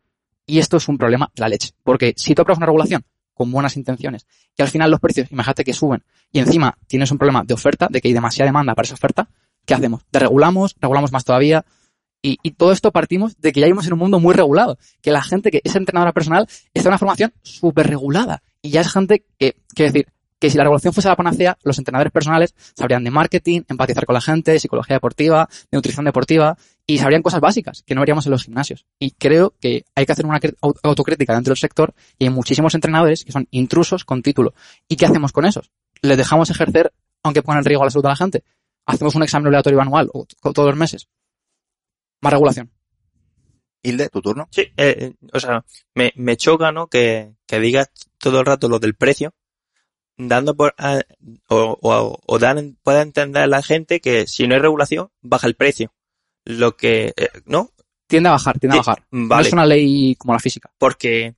Y esto es un problema de la leche, porque si tú apruebas una regulación con buenas intenciones, y al final los precios, imagínate que suben, y encima tienes un problema de oferta, de que hay demasiada demanda para esa oferta, ¿qué hacemos? Desregulamos, regulamos más todavía, y, y todo esto partimos de que ya vivimos en un mundo muy regulado, que la gente que es entrenadora personal está en una formación súper regulada, y ya es gente que, quiero decir, que si la regulación fuese la panacea, los entrenadores personales sabrían de marketing, empatizar con la gente, de psicología deportiva, de nutrición deportiva, y sabrían cosas básicas que no veríamos en los gimnasios. Y creo que hay que hacer una autocrítica dentro del sector y hay muchísimos entrenadores que son intrusos con título. ¿Y qué hacemos con esos? ¿Les dejamos ejercer aunque pongan en riesgo a la salud de la gente? ¿Hacemos un examen obligatorio anual o todos los meses? Más regulación. Hilde, ¿tu turno? Sí, eh, o sea, me, me choca, ¿no? Que, que digas todo el rato lo del precio, dando por, eh, o, o, o dan, puede entender la gente que si no hay regulación, baja el precio. Lo que, eh, ¿no? Tiende a bajar, tiende a bajar. Vale. No es una ley como la física. Porque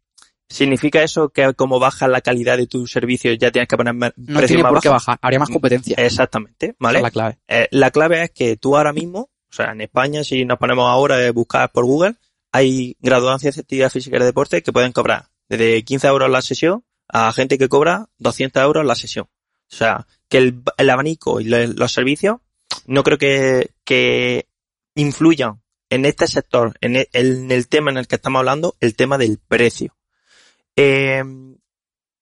significa eso que como baja la calidad de tu servicio ya tienes que poner precios más bajos. No tiene por qué bajar, habría más competencia. Exactamente, ¿vale? Esa es la clave. Eh, la clave es que tú ahora mismo, o sea, en España, si nos ponemos ahora a buscar por Google, hay graduancias de actividad física y de deporte que pueden cobrar desde quince euros la sesión a gente que cobra doscientos euros la sesión. O sea, que el, el abanico y le, los servicios no creo que... que influyan en este sector, en el, en el tema en el que estamos hablando, el tema del precio. Eh,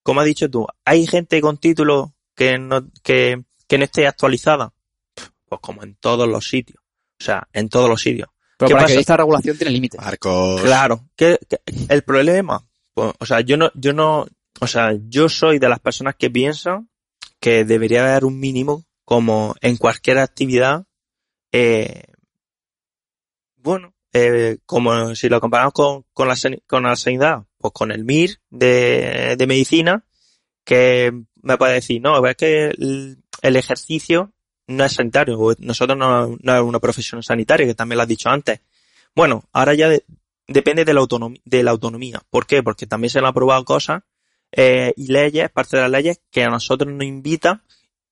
como has dicho tú, ¿hay gente con título que no, que, que no esté actualizada? Pues como en todos los sitios. O sea, en todos los sitios. Pero para que esta regulación tiene límites. Marcos. Claro. ¿Qué, qué, el problema? Pues, o sea, yo no, yo no, o sea, yo soy de las personas que piensan que debería haber un mínimo, como en cualquier actividad, eh, bueno, eh, como si lo comparamos con, con, la, con la sanidad, pues con el M I R de, de medicina que me puede decir, no, es que el, el ejercicio no es sanitario, nosotros no, no es una profesión sanitaria, que también lo has dicho antes. Bueno, ahora ya de, depende de la, autonomía, de la autonomía. ¿Por qué? Porque también se le han aprobado cosas eh, y leyes, parte de las leyes, que a nosotros nos invitan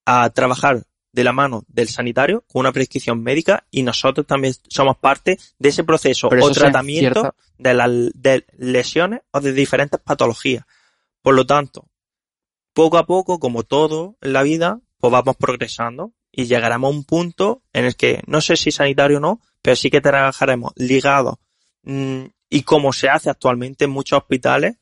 a trabajar de la mano del sanitario con una prescripción médica y nosotros también somos parte de ese proceso o tratamiento de las de lesiones o de diferentes patologías. Por lo tanto, poco a poco, como todo en la vida, pues vamos progresando y llegaremos a un punto en el que, no sé si sanitario o no, pero sí que trabajaremos ligados mmm, y como se hace actualmente en muchos hospitales,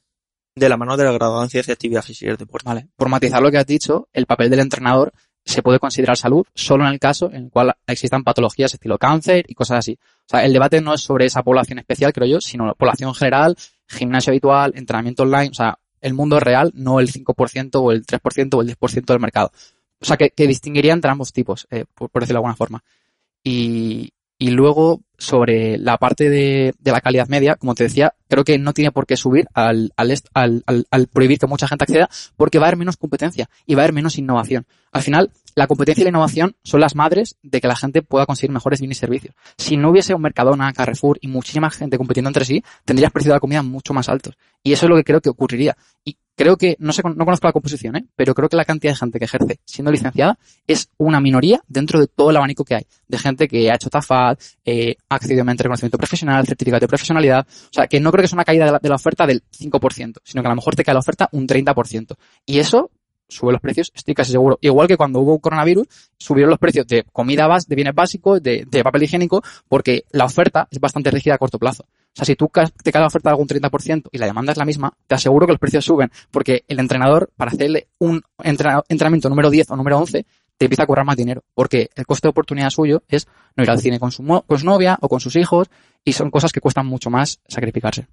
de la mano de la graduación en Ciencias de Actividad Física y Deporte. Vale. Por matizar lo que has dicho, el papel del entrenador se puede considerar salud solo en el caso en el cual existan patologías estilo cáncer y cosas así. O sea, el debate no es sobre esa población especial, creo yo, sino la población general, gimnasio habitual, entrenamiento online, o sea, el mundo real, no el cinco por ciento o el tres por ciento o el diez por ciento del mercado. O sea, que, que distinguiría entre ambos tipos, eh, por, por decirlo de alguna forma. Y, y luego, sobre la parte de, de la calidad media, como te decía, creo que no tiene por qué subir al, al, al, al, al prohibir que mucha gente acceda, porque va a haber menos competencia y va a haber menos innovación. Al final, la competencia y la innovación son las madres de que la gente pueda conseguir mejores bienes y servicios. Si no hubiese un Mercadona, Carrefour y muchísima gente compitiendo entre sí, tendrías precios de la comida mucho más altos. Y eso es lo que creo que ocurriría. Y creo que, no sé, no conozco la composición, ¿eh? Pero creo que la cantidad de gente que ejerce siendo licenciada es una minoría dentro de todo el abanico que hay. De gente que ha hecho TAFAD, eh, ha accedido mediante reconocimiento profesional, certificado de profesionalidad. O sea, que no creo que sea una caída de la, de la oferta del cinco por ciento, sino que a lo mejor te cae la oferta un treinta por ciento. Y eso sube los precios, estoy casi seguro. Igual que cuando hubo coronavirus, subieron los precios de comida, de bienes básicos, de, de papel higiénico, porque la oferta es bastante rígida a corto plazo. O sea, si tú te cae la oferta de algún treinta por ciento y la demanda es la misma, te aseguro que los precios suben, porque el entrenador, para hacerle un entrenamiento número diez o número once, te empieza a cobrar más dinero, porque el coste de oportunidad suyo es no ir al cine con su, con su novia o con sus hijos, y son cosas que cuestan mucho más sacrificarse.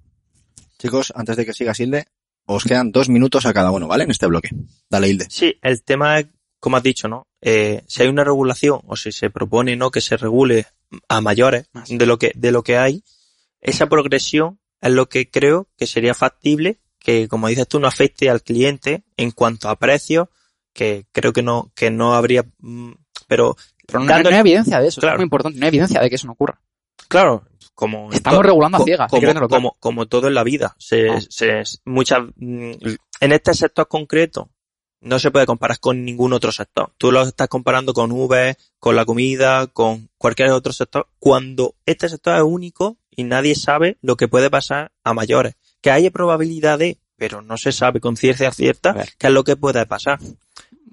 Chicos, antes de que siga Hilde, os quedan dos minutos a cada uno, ¿vale? En este bloque. Dale, Hilde. Sí, el tema es, como has dicho, ¿no? Eh, si hay una regulación o si se propone, ¿no?, que se regule a mayores de lo que, de lo que hay, esa progresión es lo que creo que sería factible, que, como dices tú, no afecte al cliente en cuanto a precios, que creo que no, que no habría, pero... Pero no, dándole... no hay evidencia de eso, claro. Es muy importante, no hay evidencia de que eso no ocurra. Claro. Como estamos todo, regulando a ciegas, como, claro. como, como todo en la vida. Se, ah. se, muchas, en este sector concreto no se puede comparar con ningún otro sector. Tú lo estás comparando con Uber, con la comida, con cualquier otro sector, cuando este sector es único y nadie sabe lo que puede pasar a mayores. Que hay probabilidad de, pero no se sabe con ciencia cierta qué es lo que puede pasar.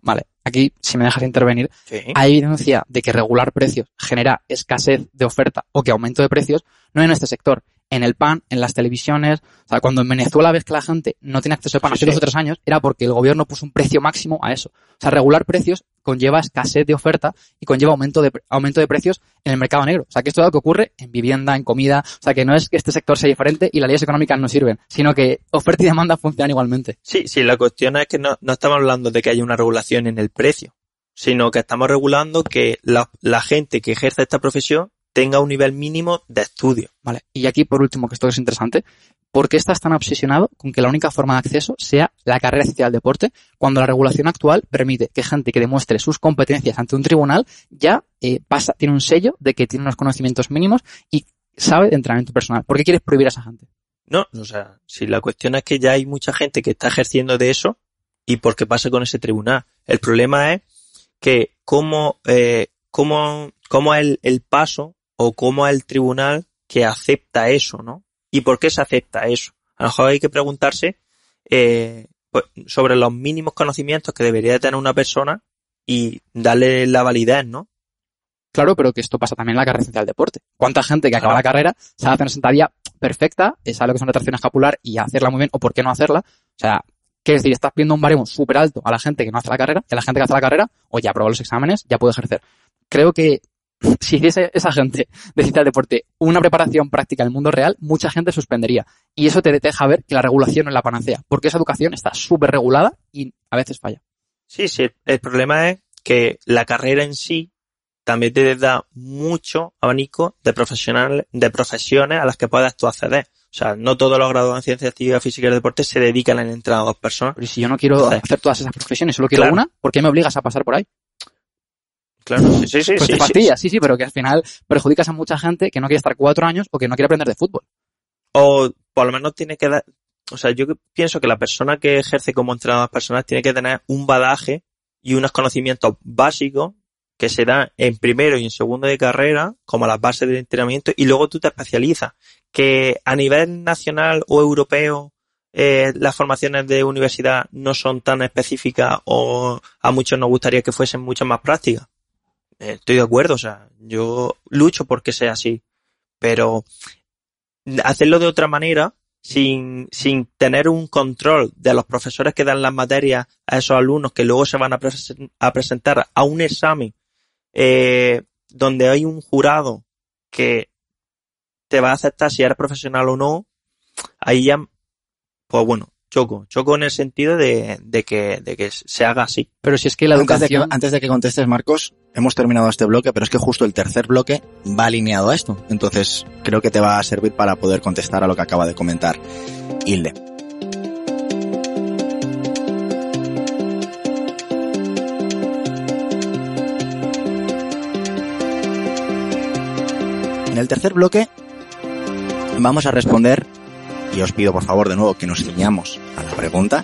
Vale, aquí, si me dejas intervenir, sí. Hay evidencia de que regular precios genera escasez de oferta o que aumento de precios, no en este sector, en el pan, en las televisiones. O sea, cuando en Venezuela ves que la gente no tiene acceso a pan hace sí, dos sí. o tres años, era porque el gobierno puso un precio máximo a eso. O sea, regular precios conlleva escasez de oferta y conlleva aumento de, aumento de precios en el mercado negro. O sea, que esto es algo que ocurre en vivienda, en comida. O sea, que no es que este sector sea diferente y las leyes económicas no sirven, sino que oferta y demanda funcionan igualmente. Sí, sí, la cuestión es que no, no estamos hablando de que haya una regulación en el precio, sino que estamos regulando que la, la gente que ejerce esta profesión tenga un nivel mínimo de estudio. Vale, y aquí por último, que esto es interesante, ¿por qué estás tan obsesionado con que la única forma de acceso sea la carrera de ciencia del deporte, cuando la regulación actual permite que gente que demuestre sus competencias ante un tribunal ya eh, pasa, tiene un sello de que tiene unos conocimientos mínimos y sabe de entrenamiento personal? ¿Por qué quieres prohibir a esa gente? No, o sea, si la cuestión es que ya hay mucha gente que está ejerciendo de eso, ¿y por qué pasa con ese tribunal? El problema es que cómo, eh, cómo, cómo es el, el paso o cómo es el tribunal que acepta eso, ¿no? ¿Y por qué se acepta eso? A lo mejor hay que preguntarse eh, pues, sobre los mínimos conocimientos que debería tener una persona y darle la validez, ¿no? Claro, pero que esto pasa también en la carrera del deporte. ¿Cuánta gente que acaba ah. la carrera sabe hacer una sentadilla perfecta, sabe lo que es una tracción escapular y hacerla muy bien, o por qué no hacerla? O sea, ¿qué es decir? Estás pidiendo un baremo súper alto a la gente que no hace la carrera, y a la gente que hace la carrera, o ya aprobó los exámenes, ya puede ejercer. Creo que si hiciese esa gente de ciencia del deporte una preparación práctica en el mundo real, mucha gente suspendería. Y eso te deja ver que la regulación no es la panacea, porque esa educación está súper regulada y a veces falla. Sí, sí. El problema es que la carrera en sí también te da mucho abanico de profesionales, de profesiones a las que puedas tú acceder. O sea, no todos los graduados en Ciencias, Actividad Física y Deporte se dedican al entrenador personal. Pero si yo no quiero Entonces, hacer todas esas profesiones, solo quiero claro. una, ¿por qué me obligas a pasar por ahí? Claro, sí, sí, sí. Pues sí, te pastillas, sí, sí, sí, pero que al final perjudicas a mucha gente que no quiere estar cuatro años o que no quiere aprender de fútbol. O por lo menos tiene que dar... O sea, yo pienso que la persona que ejerce como entrenador personal tiene que tener un bagaje y unos conocimientos básicos que se dan en primero y en segundo de carrera, como las bases del entrenamiento, y luego tú te especializas. Que a nivel nacional o europeo eh, las formaciones de universidad no son tan específicas o a muchos nos gustaría que fuesen muchas más prácticas. Eh, estoy de acuerdo, o sea, yo lucho porque sea así, pero hacerlo de otra manera, sin sin tener un control de los profesores que dan las materias a esos alumnos que luego se van a, pres- a presentar a un examen eh, donde hay un jurado que te va a aceptar si eres profesional o no, ahí ya, pues bueno, choco, choco en el sentido de, de que de que se haga así. Pero si es que la educación... Antes de que, antes de que contestes, Marcos, hemos terminado este bloque, pero es que justo el tercer bloque va alineado a esto. Entonces, creo que te va a servir para poder contestar a lo que acaba de comentar Hilde. En el tercer bloque vamos a responder... Y os pido, por favor, de nuevo que nos ciñamos a la pregunta.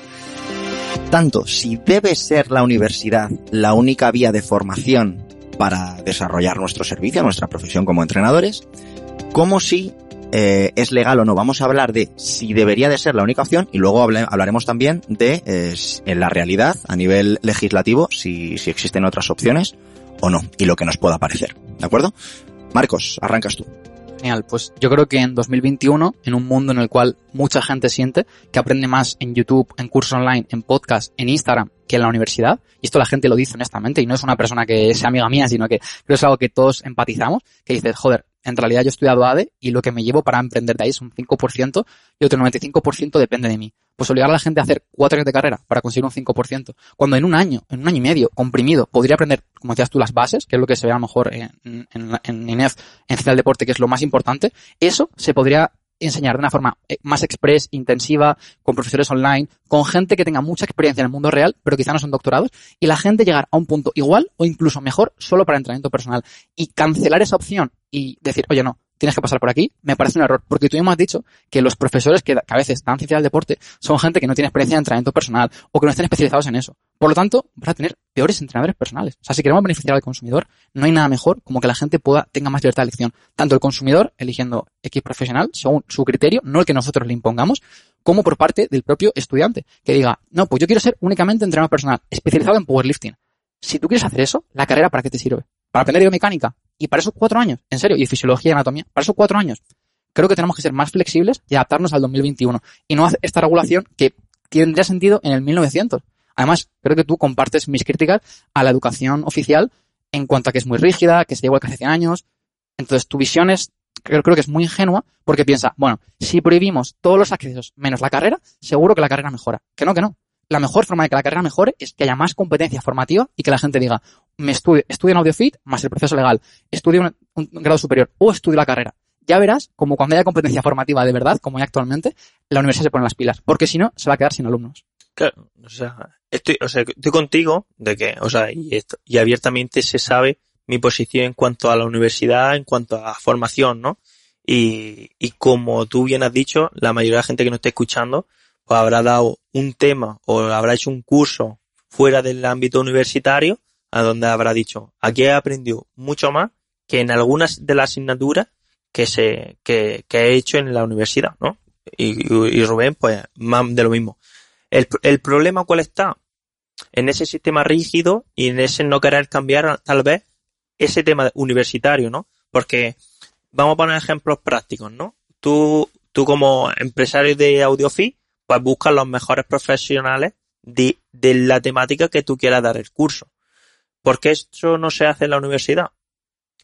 Tanto si debe ser la universidad la única vía de formación para desarrollar nuestro servicio, nuestra profesión como entrenadores, como si eh, es legal o no. Vamos a hablar de si debería de ser la única opción y luego hable, hablaremos también de eh, en la realidad, a nivel legislativo, si, si existen otras opciones o no y lo que nos pueda parecer. ¿De acuerdo? Marcos, arrancas tú. Genial, pues yo creo que en dos mil veintiuno, en un mundo en el cual mucha gente siente que aprende más en YouTube, en cursos online, en podcast, en Instagram, que en la universidad, y esto la gente lo dice honestamente, y no es una persona que sea amiga mía, sino que creo que es algo que todos empatizamos, que dices, joder, en realidad yo he estudiado A D E y lo que me llevo para emprender de ahí es un cinco por ciento y otro noventa y cinco por ciento depende de mí. Pues obligar a la gente a hacer cuatro años de carrera para conseguir un cinco por ciento, cuando en un año, en un año y medio, comprimido, podría aprender, como decías tú, las bases, que es lo que se ve a lo mejor en en en INEF, en Ciencia del Deporte, que es lo más importante. Eso se podría enseñar de una forma más express, intensiva, con profesores online, con gente que tenga mucha experiencia en el mundo real, pero quizá no son doctorados, y la gente llegar a un punto igual o incluso mejor solo para entrenamiento personal. Y cancelar esa opción y decir, oye, no, tienes que pasar por aquí, me parece un error, porque tú mismo has dicho que los profesores que a veces dan ciencia del deporte son gente que no tiene experiencia en entrenamiento personal o que no están especializados en eso. Por lo tanto, vas a tener peores entrenadores personales. O sea, si queremos beneficiar al consumidor, no hay nada mejor como que la gente pueda tenga más libertad de elección. Tanto el consumidor eligiendo X profesional según su criterio, no el que nosotros le impongamos, como por parte del propio estudiante, que diga, no, pues yo quiero ser únicamente entrenador personal, especializado en powerlifting. Si tú quieres hacer eso, ¿la carrera para qué te sirve? ¿Para aprender biomecánica? Y para esos cuatro años, en serio, y fisiología y anatomía, para esos cuatro años, creo que tenemos que ser más flexibles y adaptarnos al dos mil veintiuno y no hacer esta regulación que tendría sentido en el mil novecientos. Además, creo que tú compartes mis críticas a la educación oficial en cuanto a que es muy rígida, que sería igual que hace cien años. Entonces, tu visión es, creo, creo que es muy ingenua porque piensa, bueno, si prohibimos todos los accesos menos la carrera, seguro que la carrera mejora. Que no, que no. La mejor forma de que la carrera mejore es que haya más competencia formativa y que la gente diga, me estudio, estudio en Audiofit más el proceso legal, estudio un, un grado superior o estudio la carrera. Ya verás, como cuando haya competencia formativa de verdad, como hay actualmente, la universidad se pone las pilas, porque si no, se va a quedar sin alumnos. Claro, o sea, estoy, o sea, estoy contigo de que, o sea, y, esto, y abiertamente se sabe mi posición en cuanto a la universidad, en cuanto a formación, ¿no? Y, y como tú bien has dicho, la mayoría de la gente que nos está escuchando pues habrá dado un tema o habrá hecho un curso fuera del ámbito universitario a donde habrá dicho, aquí he aprendido mucho más que en algunas de las asignaturas que se que, que he hecho en la universidad, ¿no? Y, y Rubén, pues, más de lo mismo. El, el problema, ¿cuál está? En ese sistema rígido y en ese no querer cambiar, tal vez, ese tema universitario, ¿no? Porque vamos a poner ejemplos prácticos, ¿no? Tú, tú como empresario de Audiofit, pues buscas los mejores profesionales de, de la temática que tú quieras dar el curso. ¿Por qué eso no se hace en la universidad?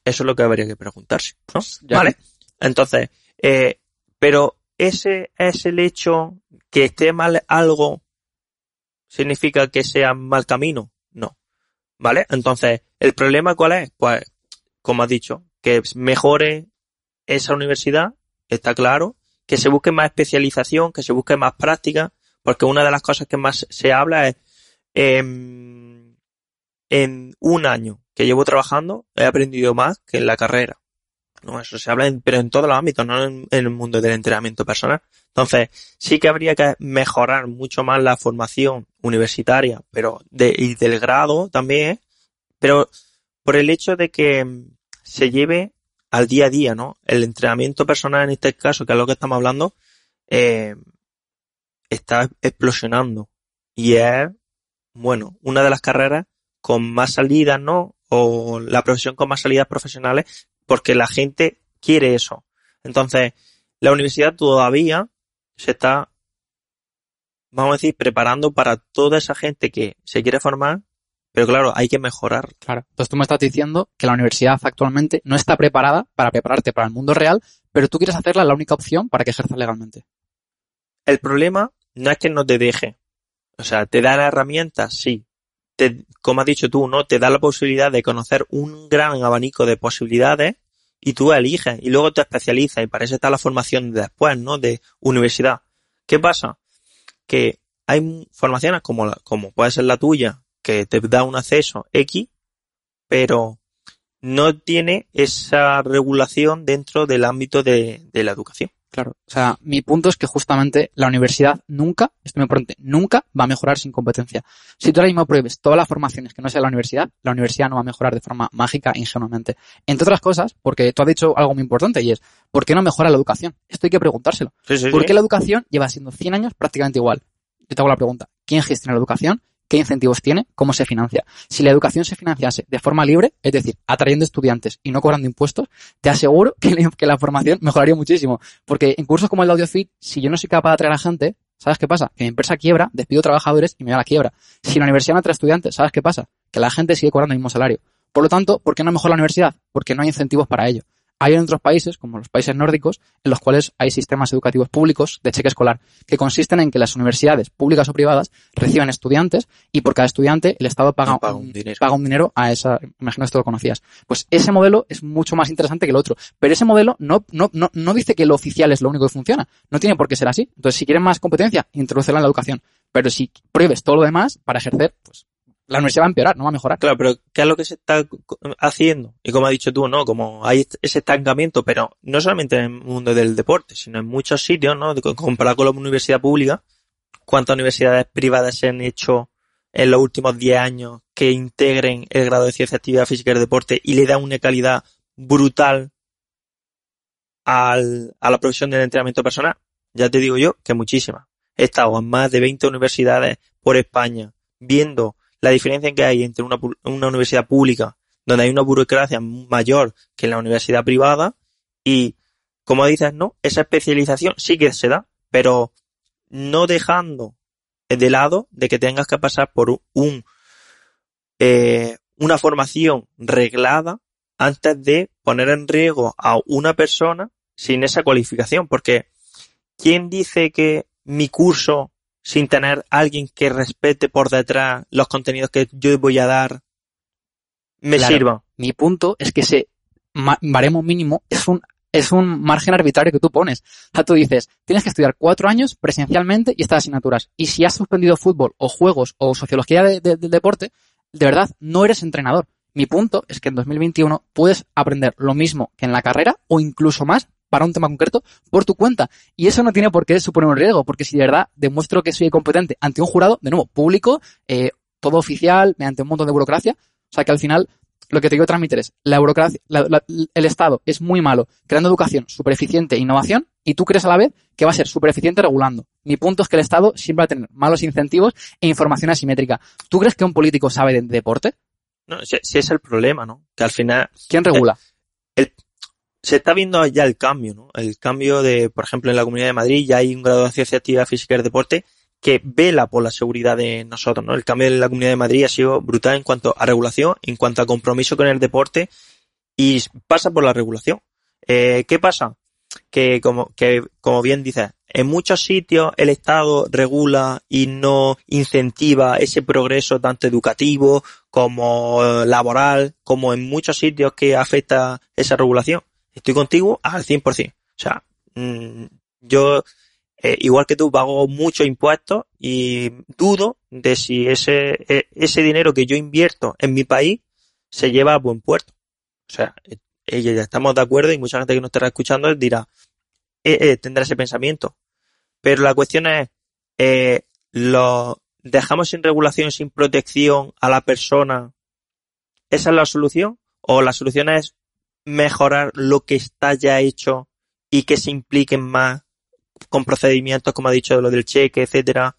Eso es lo que habría que preguntarse, ¿no? Ya. Vale. Entonces, eh, pero ese es el hecho que esté mal algo, ¿significa que sea mal camino? No. ¿Vale? Entonces, ¿el problema cuál es? Pues, como has dicho, que mejore esa universidad, está claro, que se busque más especialización, que se busque más práctica, porque una de las cosas que más se habla es en, en un año que llevo trabajando he aprendido más que en la carrera. No, eso se habla, en, pero en todos los ámbitos, no en, en el mundo del entrenamiento personal. Entonces, sí que habría que mejorar mucho más la formación universitaria, pero de, y del grado también, pero por el hecho de que se lleve al día a día, ¿no? El entrenamiento personal en este caso, que es lo que estamos hablando, eh, está explosionando y es, bueno, una de las carreras con más salidas, ¿no? O la profesión con más salidas profesionales, porque la gente quiere eso. Entonces, la universidad todavía se está, vamos a decir, preparando para toda esa gente que se quiere formar, pero claro, hay que mejorar. Claro. Entonces tú me estás diciendo que la universidad actualmente no está preparada para prepararte para el mundo real, pero tú quieres hacerla la única opción para que ejerzas legalmente. El problema no es que no te deje. O sea, te da las herramientas, sí. Te, como has dicho tú, ¿no? Te da la posibilidad de conocer un gran abanico de posibilidades y tú eliges y luego te especializas, y para eso está la formación de después, ¿no? De universidad. ¿Qué pasa? Que hay formaciones como, la, como puede ser la tuya, que te da un acceso X, pero no tiene esa regulación dentro del ámbito de, de la educación. Claro, o sea, mi punto es que justamente la universidad nunca, esto me pregunté, nunca va a mejorar sin competencia. Si tú ahora mismo pruebes todas las formaciones que no sea la universidad, la universidad no va a mejorar de forma mágica e ingenuamente. Entre otras cosas, porque tú has dicho algo muy importante y es, ¿por qué no mejora la educación? Esto hay que preguntárselo. Sí, sí, ¿Por sí. qué la educación lleva siendo cien años prácticamente igual? Yo te hago la pregunta, ¿quién gestiona la educación? ¿Qué incentivos tiene? ¿Cómo se financia? Si la educación se financiase de forma libre, es decir, atrayendo estudiantes y no cobrando impuestos, te aseguro que la, que la formación mejoraría muchísimo. Porque en cursos como el de Audiofit, si yo no soy capaz de atraer a gente, ¿sabes qué pasa? Que mi empresa quiebra, despido trabajadores y me va a la quiebra. Si la universidad no atrae estudiantes, ¿sabes qué pasa? Que la gente sigue cobrando el mismo salario. Por lo tanto, ¿por qué no mejora la universidad? Porque no hay incentivos para ello. Hay en otros países, como los países nórdicos, en los cuales hay sistemas educativos públicos de cheque escolar, que consisten en que las universidades, públicas o privadas, reciben estudiantes y por cada estudiante el Estado paga, no, paga, un, dinero. paga un dinero a esa... Imagino esto lo conocías. Pues ese modelo es mucho más interesante que el otro. Pero ese modelo no, no, no, no dice que lo oficial es lo único que funciona. No tiene por qué ser así. Entonces, si quieren más competencia, introdúcela en la educación. Pero si pruebes todo lo demás para ejercer, pues la universidad va a empeorar, no va a mejorar. Claro, pero ¿qué es lo que se está haciendo? Y como has dicho tú, ¿no? Como hay ese estancamiento, pero no solamente en el mundo del deporte, sino en muchos sitios, ¿no? Comparado con la universidad pública, ¿cuántas universidades privadas se han hecho en los últimos diez años que integren el grado de Ciencia, Actividad Física y Deporte y le dan una calidad brutal al, a la profesión del entrenamiento personal? Ya te digo yo que muchísimas. He estado en más de veinte universidades por España viendo la diferencia que hay entre una, una universidad pública, donde hay una burocracia mayor que en la universidad privada, y, como dices, no, esa especialización sí que se da, pero no dejando de lado de que tengas que pasar por un eh, una formación reglada antes de poner en riesgo a una persona sin esa cualificación, porque ¿quién dice que mi curso, sin tener alguien que respete por detrás los contenidos que yo voy a dar, me claro, sirva? Mi punto es que ese baremo mínimo es un es un margen arbitrario que tú pones. O sea, tú dices, tienes que estudiar cuatro años presencialmente y estas asignaturas. Y si has suspendido fútbol o juegos o sociología de, de, del deporte, de verdad no eres entrenador. Mi punto es que en dos mil veintiuno puedes aprender lo mismo que en la carrera o incluso más para un tema concreto por tu cuenta. Y eso no tiene por qué suponer un riesgo, porque si de verdad demuestro que soy competente ante un jurado, de nuevo, público, eh, todo oficial, mediante un montón de burocracia, o sea que al final lo que te quiero transmitir es, la burocracia, la, la, el Estado es muy malo creando educación súper eficiente e innovación, y tú crees a la vez que va a ser súper eficiente regulando. Mi punto es que el Estado siempre va a tener malos incentivos e información asimétrica. ¿Tú crees que un político sabe de, de deporte? No, si, si es el problema, ¿no? Que al final... ¿Quién regula? El, el, se está viendo ya el cambio, ¿no? El cambio de, por ejemplo, en la Comunidad de Madrid ya hay un grado de Ciencia, Actividad Física y Deporte que vela por la seguridad de nosotros, ¿no? El cambio en la Comunidad de Madrid ha sido brutal en cuanto a regulación, en cuanto a compromiso con el deporte, y pasa por la regulación. Eh, ¿qué pasa? Que como, que, como bien dices, en muchos sitios el Estado regula y no incentiva ese progreso tanto educativo como laboral, como en muchos sitios que afecta esa regulación. Estoy contigo al cien por ciento. O sea, mmm, Yo, eh, igual que tú, pago muchos impuestos y dudo de si ese, ese dinero que yo invierto en mi país se lleva a buen puerto. O sea, eh, ya estamos de acuerdo y mucha gente que nos estará escuchando dirá, eh, eh, tendrá ese pensamiento. Pero la cuestión es, eh, ¿lo dejamos sin regulación, sin protección a la persona? ¿Esa es la solución? ¿O la solución es mejorar lo que está ya hecho y que se impliquen más con procedimientos, como ha dicho, lo del cheque, etcétera,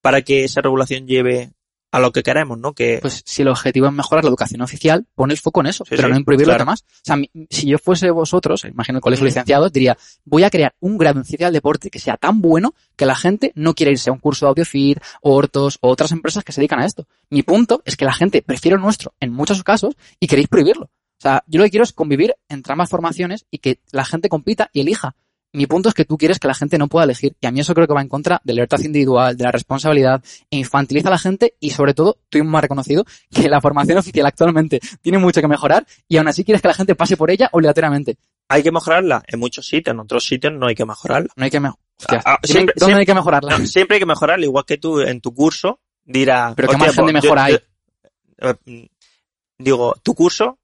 para que esa regulación lleve a lo que queremos, ¿no? Que... Pues si el objetivo es mejorar la educación oficial, pon el foco en eso, sí, pero sí, no en prohibirlo claro. demás. O sea, si yo fuese vosotros, imagino el colegio mm. licenciado, diría, voy a crear un grado en ciencia del deporte que sea tan bueno que la gente no quiera irse a un curso de Audiofit, o Hortos, o otras empresas que se dedican a esto. Mi punto es que la gente prefiere el nuestro en muchos casos y queréis prohibirlo. O sea, yo lo que quiero es convivir entre ambas formaciones y que la gente compita y elija. Mi punto es que tú quieres que la gente no pueda elegir, y a mí eso creo que va en contra de la libertad individual, de la responsabilidad, e infantiliza a la gente, y sobre todo, tú mismo has reconocido que la formación oficial actualmente tiene mucho que mejorar, y aún así quieres que la gente pase por ella obligatoriamente. Hay que mejorarla en muchos sitios, en otros sitios no hay que mejorarla. No hay que mejorarla. Ah, siempre, ¿Dónde siempre, hay que mejorarla? Siempre hay que mejorarla, igual que tú en tu curso dirás... Pero qué margen de mejora hay. Yo, eh, digo, tu curso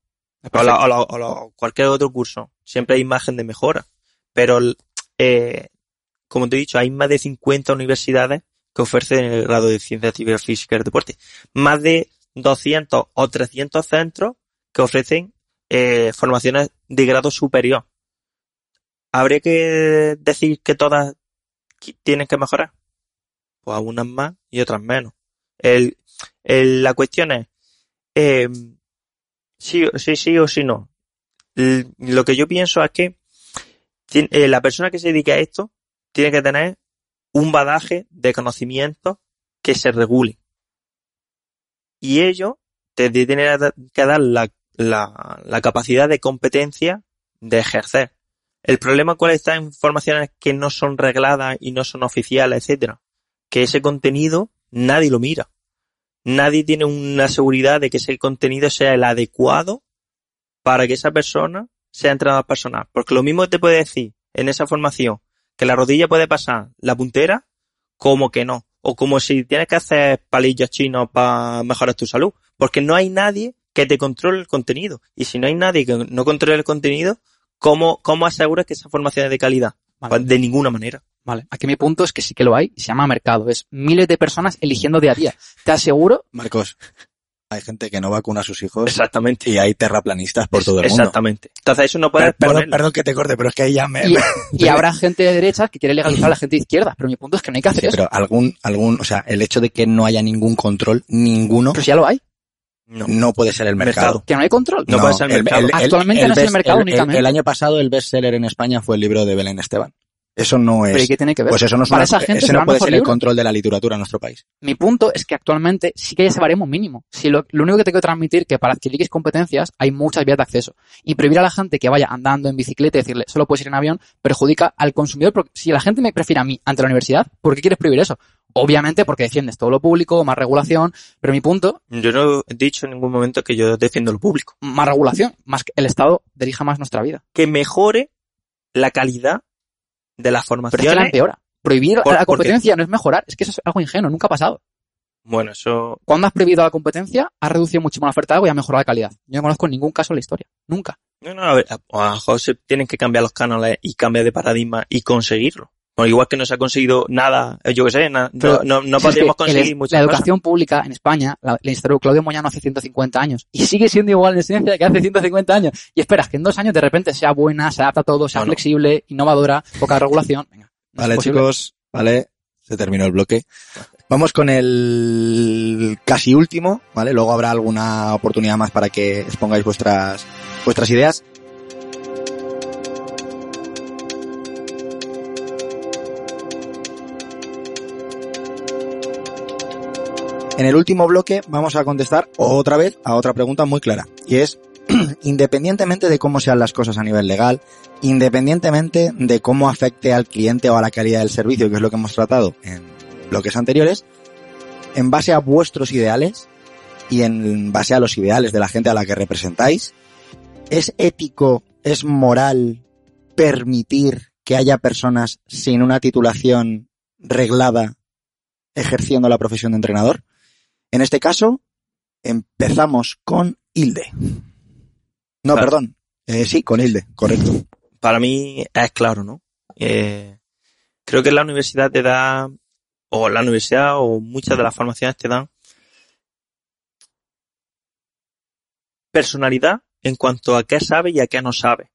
o, la, o, la, o la, cualquier otro curso, siempre hay margen de mejora. Pero, eh, como te he dicho, hay más de cincuenta universidades que ofrecen el grado de Ciencias Actividades Físicas y Deporte. Más de doscientos o trescientos centros que ofrecen eh, formaciones de grado superior. ¿Habría que decir que todas tienen que mejorar? Pues unas más y otras menos. El, el, la cuestión es, eh, sí, sí, sí o sí no. Lo que yo pienso es que la persona que se dedique a esto tiene que tener un bagaje de conocimientos que se regule. Y ello te tiene que dar la, la, la capacidad de competencia de ejercer. El problema cuál está en formaciones que no son regladas y no son oficiales, etcétera, que ese contenido nadie lo mira. Nadie tiene una seguridad de que ese contenido sea el adecuado para que esa persona sea entrenador personal, porque lo mismo te puede decir en esa formación que la rodilla puede pasar la puntera como que no, o como si tienes que hacer palillos chinos para mejorar tu salud, porque no hay nadie que te controle el contenido, y si no hay nadie que no controle el contenido, ¿cómo, cómo aseguras que esa formación es de calidad? Vale. De ninguna manera. Vale, aquí mi punto es que sí que lo hay, se llama mercado, es miles de personas eligiendo día a día. Te aseguro... Marcos... Hay gente que no vacuna a sus hijos. Exactamente. Y hay terraplanistas por todo el mundo. Exactamente. Entonces eso no puede... Perdón, perdón que te corte, pero es que ahí ya me... Y, y habrá gente de derecha que quiere legalizar a la gente de izquierda, pero mi punto es que no hay que hacer sí, eso. Pero algún, algún, o sea, el hecho de que no haya ningún control, ninguno... Pero si ya lo hay. No, no puede ser el mercado. mercado. Que no hay control. No, no puede ser el mercado. El, el, Actualmente el, el no best, es el mercado el, únicamente. El, el año pasado el bestseller en España fue el libro de Belén Esteban. Eso no es... ¿Pero y qué tiene que ver? Pues eso no, es una, esa gente ese no puede ser libro. El control de la literatura en nuestro país. Mi punto es que actualmente sí que hay ese baremo mínimo. Si lo, lo único que te quiero transmitir es que para adquirir competencias hay muchas vías de acceso. Y prohibir a la gente que vaya andando en bicicleta y decirle solo puedes ir en avión perjudica al consumidor. Porque si la gente me prefiere a mí ante la universidad, ¿por qué quieres prohibir eso? Obviamente porque defiendes todo lo público, más regulación, pero mi punto... Yo no he dicho en ningún momento que yo defiendo lo público. Más regulación, más que el Estado dirija más nuestra vida. Que mejore la calidad de la formación. Pero es que la empeora. Prohibir por, la competencia porque... no es mejorar, es que eso es algo ingenuo, nunca ha pasado. Bueno, eso... Cuando has prohibido la competencia, has reducido muchísimo la oferta de algo y has mejorado la calidad. Yo no conozco ningún caso en la historia, nunca. No, no, a ver, a José tienen que cambiar los cánones y cambiar de paradigma y conseguirlo. Bueno, igual que no se ha conseguido nada, yo qué sé, na, pero, no, no, no si podríamos es que conseguir el, muchas cosas. La educación cosas. Pública en España la, la instauró Claudio Moyano hace ciento cincuenta años y sigue siendo igual en esencia que hace ciento cincuenta años. Y esperas que en dos años de repente sea buena, se adapta a todo, sea no, flexible, no. innovadora, poca regulación. Venga, no vale, chicos, vale, se terminó el bloque. Vamos con el casi último, ¿vale? Luego habrá alguna oportunidad más para que expongáis vuestras vuestras ideas. En el último bloque vamos a contestar otra vez a otra pregunta muy clara, y es, independientemente de cómo sean las cosas a nivel legal, independientemente de cómo afecte al cliente o a la calidad del servicio, que es lo que hemos tratado en bloques anteriores, en base a vuestros ideales y en base a los ideales de la gente a la que representáis, ¿es ético, es moral permitir que haya personas sin una titulación reglada ejerciendo la profesión de entrenador? En este caso, empezamos con Hilde. No, claro. perdón. Eh, sí, con Hilde, correcto. Para mí es claro, ¿no? Eh, creo que la universidad te da, o la universidad o muchas de las formaciones te dan personalidad en cuanto a qué sabes y a qué no sabes.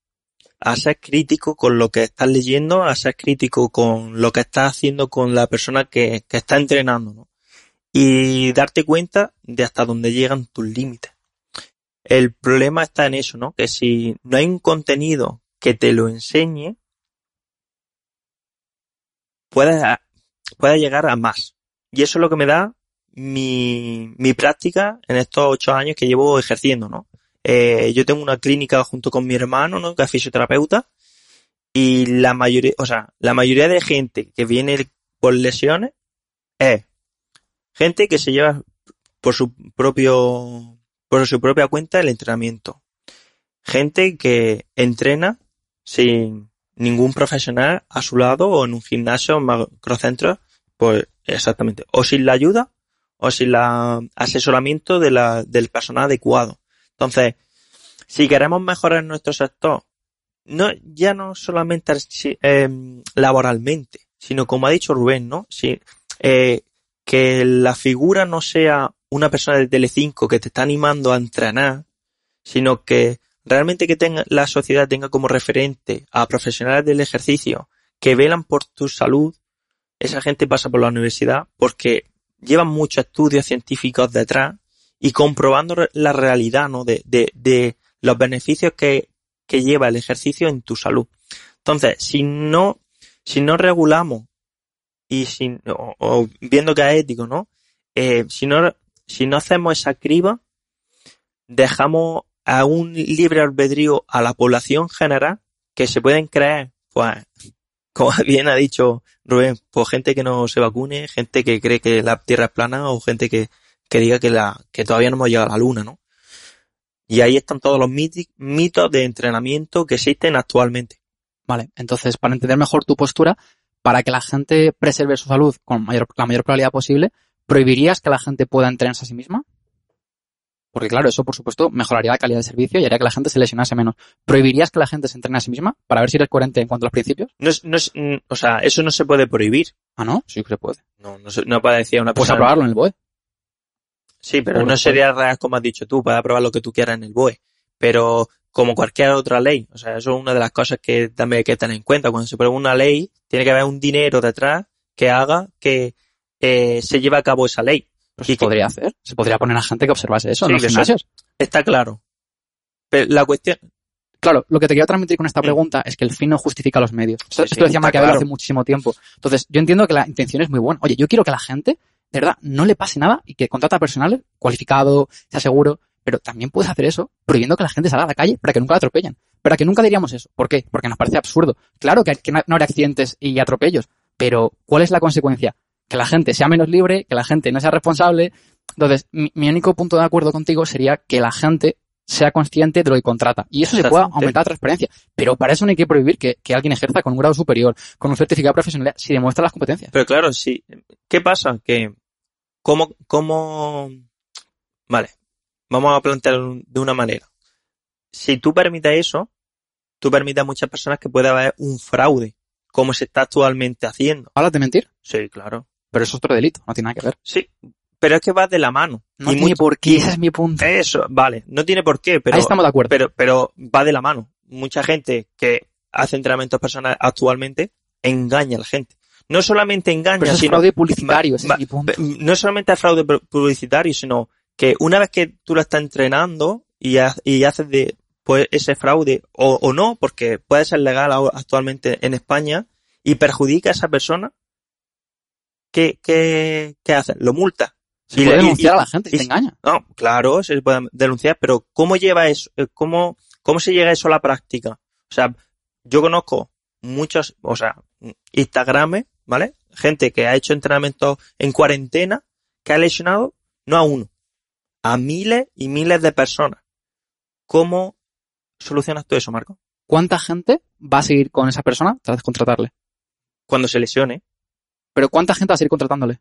A ser crítico con lo que estás leyendo, a ser crítico con lo que estás haciendo con la persona que, que está entrenando, ¿no? Y darte cuenta de hasta dónde llegan tus límites. El problema está en eso, ¿no? Que si no hay un contenido que te lo enseñe, puedes, a, puedes llegar a más. Y eso es lo que me da mi, mi práctica en estos ocho años que llevo ejerciendo, ¿no? Eh, yo tengo una clínica junto con mi hermano, ¿no? Que es fisioterapeuta, y la mayoría, o sea, la mayoría de gente que viene por lesiones es gente que se lleva por su propio, por su propia cuenta el entrenamiento. Gente que entrena sin ningún profesional a su lado o en un gimnasio o macrocentro, pues exactamente, o sin la ayuda o sin la asesoramiento de la, del personal adecuado. Entonces, si queremos mejorar nuestro sector, no, ya no solamente eh, laboralmente, sino como ha dicho Rubén, ¿no? Si, eh, que la figura no sea una persona de Telecinco que te está animando a entrenar, sino que realmente que tenga, la sociedad tenga como referente a profesionales del ejercicio que velan por tu salud. Esa gente pasa por la universidad porque llevan muchos estudios científicos detrás y comprobando la realidad, ¿no? De, de, de los beneficios que, que lleva el ejercicio en tu salud. Entonces, si no, si no regulamos y si, o, o viendo que es ético, ¿no? Eh, si no, si no hacemos esa criba, dejamos a un libre albedrío a la población general que se pueden creer, pues, como bien ha dicho Rubén, pues gente que no se vacune, gente que cree que la tierra es plana o gente que que diga que la que todavía no hemos llegado a la luna, ¿no? Y ahí están todos los mitos de entrenamiento que existen actualmente. Vale, entonces, para entender mejor tu postura, para que la gente preserve su salud con mayor, la mayor probabilidad posible, ¿prohibirías que la gente pueda entrenarse a sí misma? Porque claro, eso por supuesto mejoraría la calidad del servicio y haría que la gente se lesionase menos. ¿Prohibirías que la gente se entrene a sí misma? Para ver si eres coherente en cuanto a los principios. No, no, o sea, eso no se puede prohibir. ¿Ah, no? Sí que se puede. No, no, no para decir a una persona... Pues aprobarlo en el B O E. Sí, pero no sería real como has dicho tú, para aprobar lo que tú quieras en el B O E, pero como cualquier otra ley, o sea, eso es una de las cosas que también hay que tener en cuenta. Cuando se prueba una ley, tiene que haber un dinero detrás que haga que eh, se lleve a cabo esa ley. Pero ¿se podría hacer? ¿Se podría poner a gente que observase eso en los gimnasios? Está claro. Pero la cuestión... Claro, lo que te quiero transmitir con esta pregunta es que el fin no justifica los medios. Esto, sí, sí, esto decía Maquiavelo hace muchísimo tiempo. Entonces, yo entiendo que la intención es muy buena. Oye, yo quiero que la gente... de verdad, no le pase nada y que contrata personal cualificado, sea seguro, pero también puedes hacer eso prohibiendo que la gente salga a la calle para que nunca la atropellen. Pero que nunca diríamos eso. ¿Por qué? Porque nos parece absurdo. Claro que no habrá accidentes y atropellos, pero ¿cuál es la consecuencia? Que la gente sea menos libre, que la gente no sea responsable. Entonces, mi, mi único punto de acuerdo contigo sería que la gente sea consciente de lo que contrata. Y eso se puede aumentar la transparencia. Pero para eso no hay que prohibir que, que alguien ejerza con un grado superior, con un certificado profesional, si demuestra las competencias. Pero claro, sí. ¿Qué pasa? Que ¿Cómo, cómo, vale, vamos a plantearlo de una manera. Si tú permites eso, tú permites a muchas personas que pueda haber un fraude, como se está actualmente haciendo. ¿Hablas de mentir? Sí, claro. Pero eso es otro delito, no tiene nada que ver. Sí, pero es que va de la mano. No y tiene muy, por qué, ese es mi punto. Eso, vale, no tiene por qué, pero... Ahí estamos de acuerdo. Pero, pero va de la mano. Mucha gente que hace entrenamientos personales actualmente engaña a la gente. No solamente engaña, pero eso sino... es fraude publicitario, ese es mi punto. No solamente es fraude publicitario, sino que una vez que tú lo estás entrenando y, ha, y haces de pues ese fraude o, o no, porque puede ser legal actualmente en España, y perjudica a esa persona, ¿qué, qué, qué haces? Lo multa. Se y puede le, denunciar y, a la gente y, si te engaña. No, claro, se puede denunciar, pero ¿cómo lleva eso? ¿Cómo, cómo se llega eso a la práctica? O sea, yo conozco muchos, o sea, Instagrames, ¿vale? Gente que ha hecho entrenamientos en cuarentena, que ha lesionado, no a uno, a miles y miles de personas. ¿Cómo solucionas tú eso, Marco? ¿cuánta gente va a seguir con esa persona tras contratarle? Cuando se lesione. Pero ¿cuánta gente va a seguir contratándole?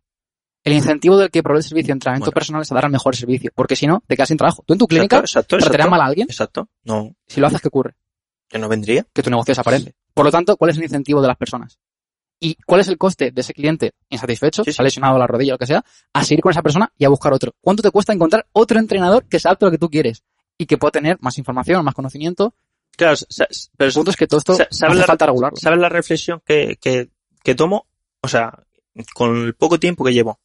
El incentivo del que provee el servicio de entrenamiento bueno. personal es a dar el mejor servicio, porque si no, te quedas sin trabajo. Tú en tu clínica tratarás mal a alguien. Exacto. No. Si lo haces, ¿qué ocurre? Que no vendría. Que tu negocio desaparece. Por lo tanto, ¿cuál es el incentivo de las personas? ¿Y cuál es el coste de ese cliente insatisfecho, sí, sí. se ha lesionado la rodilla o lo que sea, a seguir con esa persona y a buscar otro? ¿Cuánto te cuesta encontrar otro entrenador que sea apto a lo que tú quieres y que pueda tener más información, más conocimiento? Claro, pero el punto es que todo esto sabe hace la, falta regularlo. ¿Sabes la reflexión que, que, que tomo? O sea, con el poco tiempo que llevo,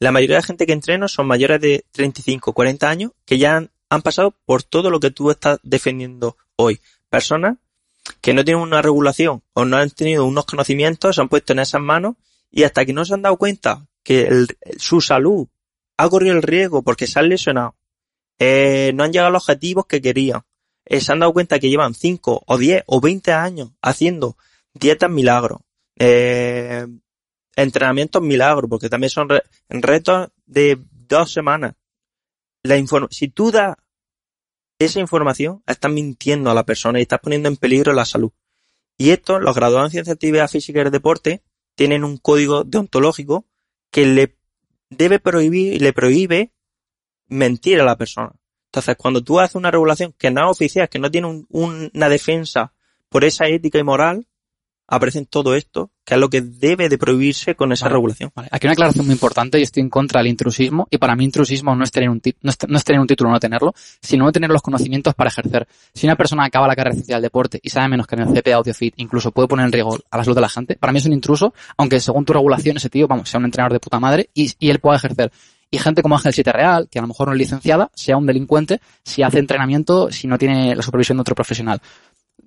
la mayoría de la gente que entreno son mayores de treinta y cinco, cuarenta años que ya han, han pasado por todo lo que tú estás defendiendo hoy. Personas que no tienen una regulación o no han tenido unos conocimientos, se han puesto en esas manos y hasta que no se han dado cuenta que el, su salud ha corrido el riesgo porque se han lesionado, eh, no han llegado a los objetivos que querían, eh, se han dado cuenta que llevan cinco o diez o veinte años haciendo dietas milagros, eh, entrenamientos milagros, porque también son re- retos de dos semanas. La inform- si tú das esa información, estás mintiendo a la persona y estás poniendo en peligro la salud. Y esto, los graduados en Ciencias de Actividad Física y el Deporte tienen un código deontológico que le debe prohibir y le prohíbe mentir a la persona. Entonces, cuando tú haces una regulación que no es oficial, que no tiene un, un, una defensa por esa ética y moral, aparecen todo esto, que es lo que debe de prohibirse con esa vale, regulación. Vale. Aquí una aclaración muy importante, yo estoy en contra del intrusismo, y para mí intrusismo no es tener un, tit- no es, no es tener un título o no tenerlo, sino no tener los conocimientos para ejercer. Si una persona acaba la carrera de ciencia del deporte y sabe menos que en el C P A Audiofit, incluso puede poner en riesgo a la salud de la gente, para mí es un intruso, aunque según tu regulación ese tío, vamos, sea un entrenador de puta madre y, y él pueda ejercer. Y gente como Ángel Siete Real, que a lo mejor no es licenciada, sea un delincuente, si hace entrenamiento, si no tiene la supervisión de otro profesional.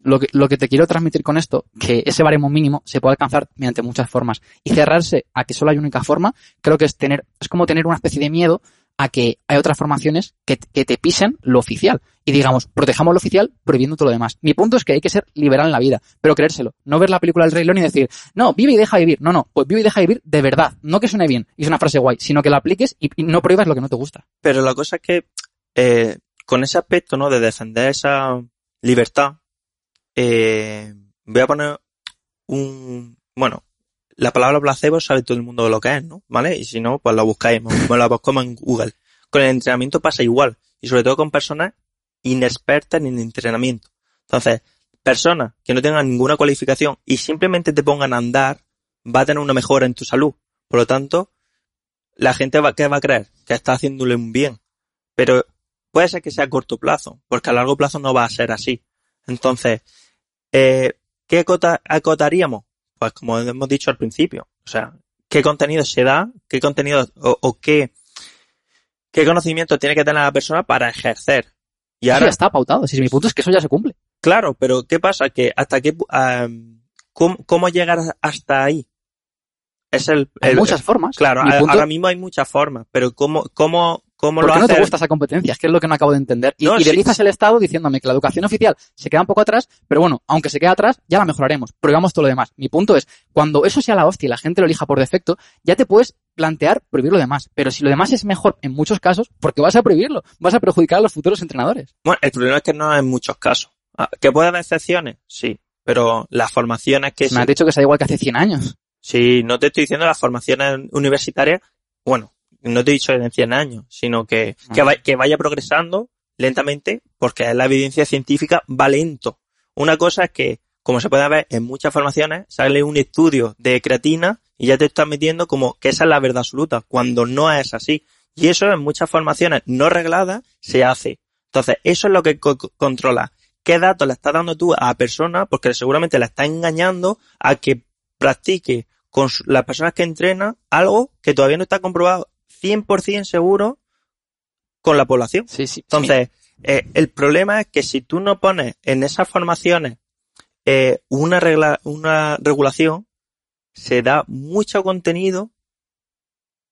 Lo que, lo que te quiero transmitir con esto, que ese baremo mínimo se puede alcanzar mediante muchas formas. Y cerrarse a que solo hay única forma, creo que es tener, es como tener una especie de miedo a que hay otras formaciones que, que te pisen lo oficial. Y digamos, protejamos lo oficial prohibiendo todo lo demás. Mi punto es que hay que ser liberal en la vida, pero creérselo. No ver la película del Rey León y decir, no, vive y deja vivir. No, no, pues vive y deja vivir de verdad. No que suene bien, y es una frase guay, sino que la apliques y, y no prohíbas lo que no te gusta. Pero la cosa es que, eh, con ese aspecto, ¿no? De defender esa libertad, Eh, voy a poner un... Bueno, la palabra placebo sabe todo el mundo lo que es, ¿no? ¿Vale? Y si no, pues lo buscáis, me lo buscamos en Google. Con el entrenamiento pasa igual. Y sobre todo con personas inexpertas en entrenamiento. Entonces, personas que no tengan ninguna cualificación y simplemente te pongan a andar, va a tener una mejora en tu salud. Por lo tanto, la gente va, ¿qué va a creer? Que está haciéndole un bien. Pero puede ser que sea a corto plazo, porque a largo plazo no va a ser así. Entonces, Eh, ¿qué acota, acotaríamos? Pues como hemos dicho al principio, o sea, ¿qué contenido se da? ¿Qué contenido o, o qué, qué conocimiento tiene que tener la persona para ejercer? Y ahora ya está pautado, si mi punto es que eso ya se cumple. Claro, pero ¿qué pasa? Que hasta qué, um, ¿cómo, cómo llegar hasta ahí? Es el, el hay muchas el, formas. Claro, a, ahora mismo hay muchas formas, pero ¿cómo, cómo ¿Cómo ¿Por qué no hacer? Te gusta esa competencia? Es que es lo que no acabo de entender. Y no, idealizas sí. el Estado diciéndome que la educación oficial se queda un poco atrás, pero bueno, aunque se quede atrás, ya la mejoraremos. Probamos todo lo demás. Mi punto es, cuando eso sea la hostia y la gente lo elija por defecto, ya te puedes plantear prohibir lo demás. Pero si lo demás es mejor en muchos casos, ¿por qué vas a prohibirlo? Vas a perjudicar a los futuros entrenadores. Bueno, el problema es que no en muchos casos. ¿Que puede haber excepciones? Sí. Pero las formaciones que... Me sí. has dicho que sea igual que hace cien años. Sí, no te estoy diciendo las formaciones universitarias. Bueno... No te he dicho en cien años, sino que, que, va, que vaya progresando lentamente, porque la evidencia científica va lento. Una cosa es que, como se puede ver en muchas formaciones, sale un estudio de creatina y ya te estás metiendo como que esa es la verdad absoluta, cuando no es así. Y eso en muchas formaciones no regladas se hace. Entonces, eso es lo que co- controla. ¿Qué datos le estás dando tú a la persona? Porque seguramente la estás engañando a que practique con las personas que entrena algo que todavía no está comprobado cien por ciento seguro con la población. Sí, sí, Entonces, sí. Eh, el problema es que si tú no pones en esas formaciones eh, una regla, una regulación, se da mucho contenido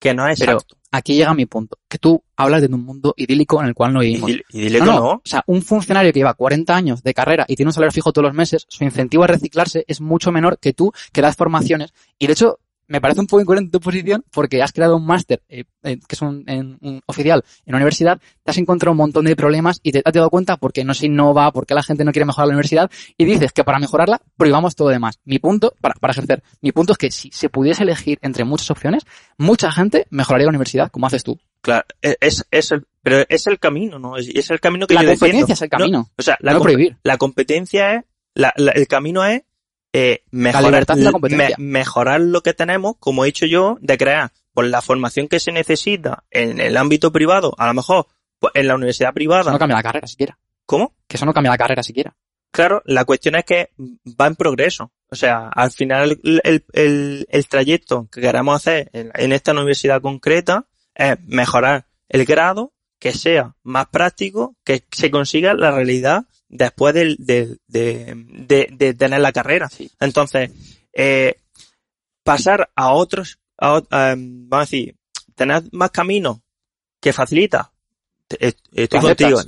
que no es exacto. Pero aquí llega mi punto, que tú hablas de un mundo idílico en el cual no vivimos. Idil- idílico no, no. no. O sea, un funcionario que lleva cuarenta años de carrera y tiene un salario fijo todos los meses, su incentivo a reciclarse es mucho menor que tú que das formaciones. Y de hecho, me parece un poco incoherente tu posición porque has creado un máster eh, eh, que es un, en, un oficial en la universidad, te has encontrado un montón de problemas y te has dado cuenta porque no se innova, porque la gente no quiere mejorar la universidad y dices que para mejorarla prohibamos todo demás. Mi punto, para, para ejercer, mi punto es que si se pudiese elegir entre muchas opciones, mucha gente mejoraría la universidad como haces tú. Claro, es, es el, pero es el camino, ¿no? Es, es el camino que la yo competencia defiendo. Es el camino. No, o sea, la, no com- prohibir. La competencia es, la, la, el camino es eh, mejorar, la la me, mejorar lo que tenemos, como he dicho yo, de crear pues la formación que se necesita en el ámbito privado, a lo mejor pues, en la universidad privada. Eso no cambia la carrera siquiera. ¿Cómo? Que eso no cambia la carrera siquiera. Claro, la cuestión es que va en progreso. O sea, al final el, el, el, el trayecto que queremos hacer en, en esta universidad concreta es mejorar el grado, que sea más práctico, que se consiga la realidad después de, de, de, de, de tener la carrera. Sí. Entonces, eh, pasar a otros, a, a, vamos a decir, tener más caminos que facilita. Estoy contigo.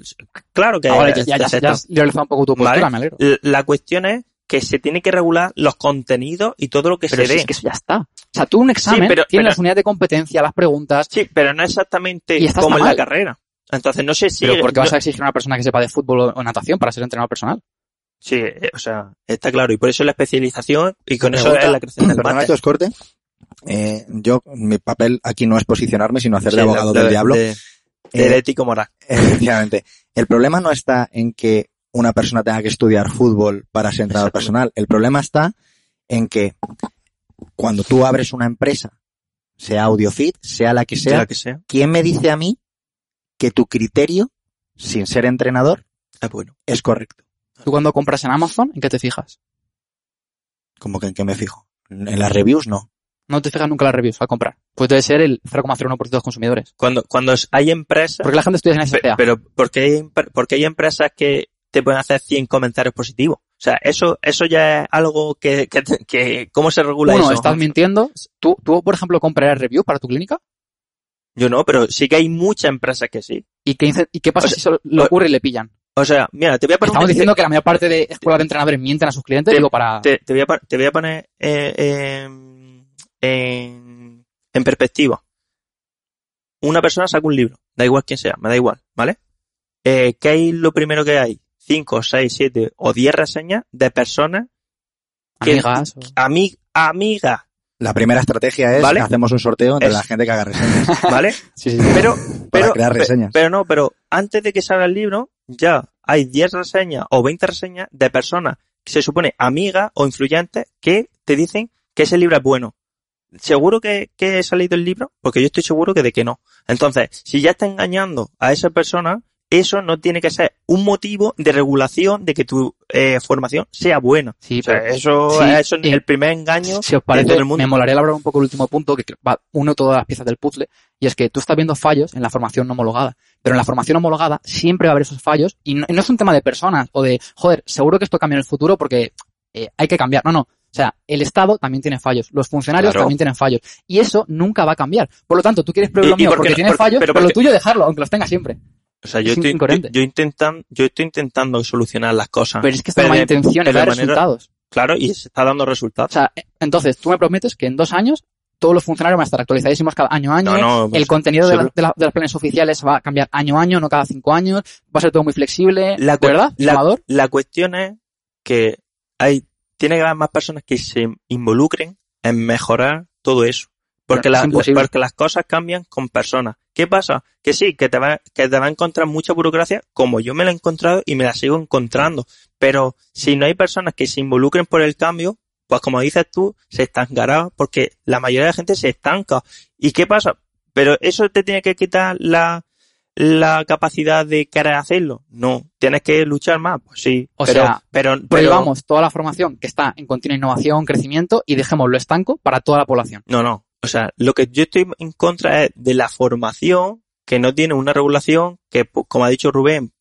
Claro que ahora ya, ya, ya, ya has realizado un poco tu postura, ¿vale? Me alegro. La cuestión es que se tiene que regular los contenidos y todo lo que pero se si dé. Es que eso ya está. O sea, tú un examen, sí, pero, tienes pero, las unidades de competencia, las preguntas... Sí, pero no exactamente como en la carrera. Entonces, no sé si... Pero ¿por qué no... vas a exigir a una persona que sepa de fútbol o natación para ser entrenador personal? Sí, o sea, está claro. Y por eso la especialización y con eso es la creación del máster. ¿Esto es corte? Eh, yo, mi papel aquí no es posicionarme, sino hacer sí, de abogado de, del de, diablo. De, de eh, ético moral. Efectivamente. El problema no está en que una persona tenga que estudiar fútbol para ser entrenador personal. El problema está en que cuando tú abres una empresa, sea Audiofit, sea la que sea, la que sea, ¿quién me dice a mí que tu criterio, sin ser entrenador, ah, bueno, es correcto? ¿Tú cuando compras en Amazon, en qué te fijas? ¿Cómo que en qué me fijo? En las reviews, no. No te fijas nunca las reviews al comprar. Pues debe ser el cero coma cero uno por ciento de los consumidores. Cuando, cuando hay empresas... Porque la gente estudia en S C A. Pero, porque hay, porque hay empresas que te pueden hacer cien comentarios positivos. O sea, eso, eso ya es algo que, que, que ¿cómo se regula bueno, eso? Bueno, estás mintiendo. ¿Tú, tú, por ejemplo, comprarías review para tu clínica? Yo no, pero sí que hay muchas empresas que sí. ¿Y qué, y qué pasa o sea, si eso le ocurre o, y le pillan? O sea, mira, te voy a poner... Estamos un... diciendo que la mayor parte de escuelas de entrenadores mienten a sus clientes, te, digo, para... Te, te, voy a, te voy a poner eh, eh, en, en perspectiva. Una persona saca un libro, da igual quién sea, me da igual, ¿vale? Eh, ¿qué hay lo primero que hay? Cinco, seis, siete o diez reseñas de personas que, amigas, amig, amigas. La primera estrategia es ¿vale? hacemos un sorteo entre es, la gente que haga reseñas, ¿vale? Sí, sí, sí. Pero, pero, crear reseñas. Pero, pero no, pero antes de que salga el libro ya hay diez reseñas o veinte reseñas de personas que se supone amigas o influyentes que te dicen que ese libro es bueno. ¿Seguro que, que he salido el libro? Porque yo estoy seguro que de que no. Entonces, si ya está engañando a esa persona, eso no tiene que ser un motivo de regulación de que tu eh, formación sea buena. Sí, o sea, pero eso, sí, eso es eh, el primer engaño si os parece, de todo el mundo. Me molaría elaborar un poco el último punto que va uno todas las piezas del puzzle y es que tú estás viendo fallos en la formación no homologada, pero en la formación homologada siempre va a haber esos fallos y no, y no es un tema de personas o de, joder, seguro que esto cambia en el futuro porque eh, hay que cambiar. No, no. O sea, el Estado también tiene fallos, los funcionarios claro. también tienen fallos, y eso nunca va a cambiar. Por lo tanto, tú quieres prohibir lo mío porque, porque tienes porque, fallos, pero, porque, pero lo tuyo dejarlo, aunque los tengas siempre. O sea, yo, es estoy, yo, yo, intentan, yo estoy intentando solucionar las cosas. Pero es que está mal intención, da resultados. Claro, y se está dando resultados. O sea, entonces, tú me prometes que en dos años todos los funcionarios van a estar actualizadísimos cada año a año. No, no, el contenido de, la, de, la, de los planes oficiales va a cambiar año a año, no cada cinco años. Va a ser todo muy flexible. La, ¿verdad? La, la cuestión es que hay... Tiene que haber más personas que se involucren en mejorar todo eso. Porque, la, la, porque las cosas cambian con personas. ¿Qué pasa? Que sí, que te, va, que te va a encontrar mucha burocracia, como yo me la he encontrado y me la sigo encontrando. Pero si no hay personas que se involucren por el cambio, pues como dices tú, se estancará porque la mayoría de la gente se estanca. ¿Y qué pasa? Pero eso te tiene que quitar la... la capacidad de querer hacerlo. No, tienes que luchar más, pues sí. O pero, sea, pero, pero, prohibamos pero... toda la formación que está en continua innovación, crecimiento y dejémoslo estanco para toda la población. No, no. O sea, lo que yo estoy en contra es de la formación que no tiene una regulación que, como ha dicho Rubén,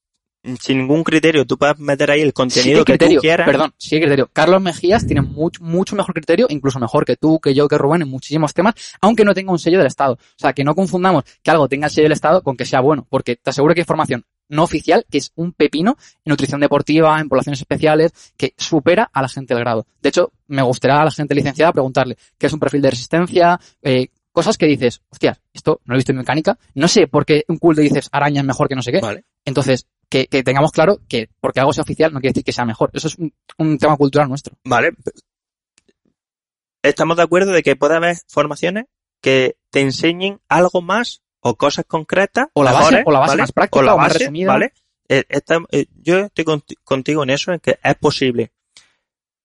sin ningún criterio tú puedes meter ahí el contenido sí, que criterio, tú quieras. Perdón, sí hay criterio. Carlos Mejías tiene mucho, mucho mejor criterio, incluso mejor que tú, que yo, que Rubén en muchísimos temas, aunque no tenga un sello del Estado. O sea, que no confundamos que algo tenga el sello del Estado con que sea bueno, porque te aseguro que hay formación no oficial, que es un pepino en nutrición deportiva, en poblaciones especiales, que supera a la gente del grado. De hecho, me gustaría a la gente licenciada preguntarle qué es un perfil de resistencia, eh, cosas que dices, hostia, esto no lo he visto en mecánica, no sé por qué un culto dices araña es mejor que no sé qué. Vale. Entonces, que, que tengamos claro que porque algo sea oficial no quiere decir que sea mejor. Eso es un, un tema cultural nuestro. Vale. Estamos de acuerdo de que puede haber formaciones que te enseñen algo más o cosas concretas. O la mejores, base, o la base ¿vale? más práctica o, la o más base, resumida. ¿Vale? Eh, esta, eh, yo estoy conti- contigo en eso, en que es posible.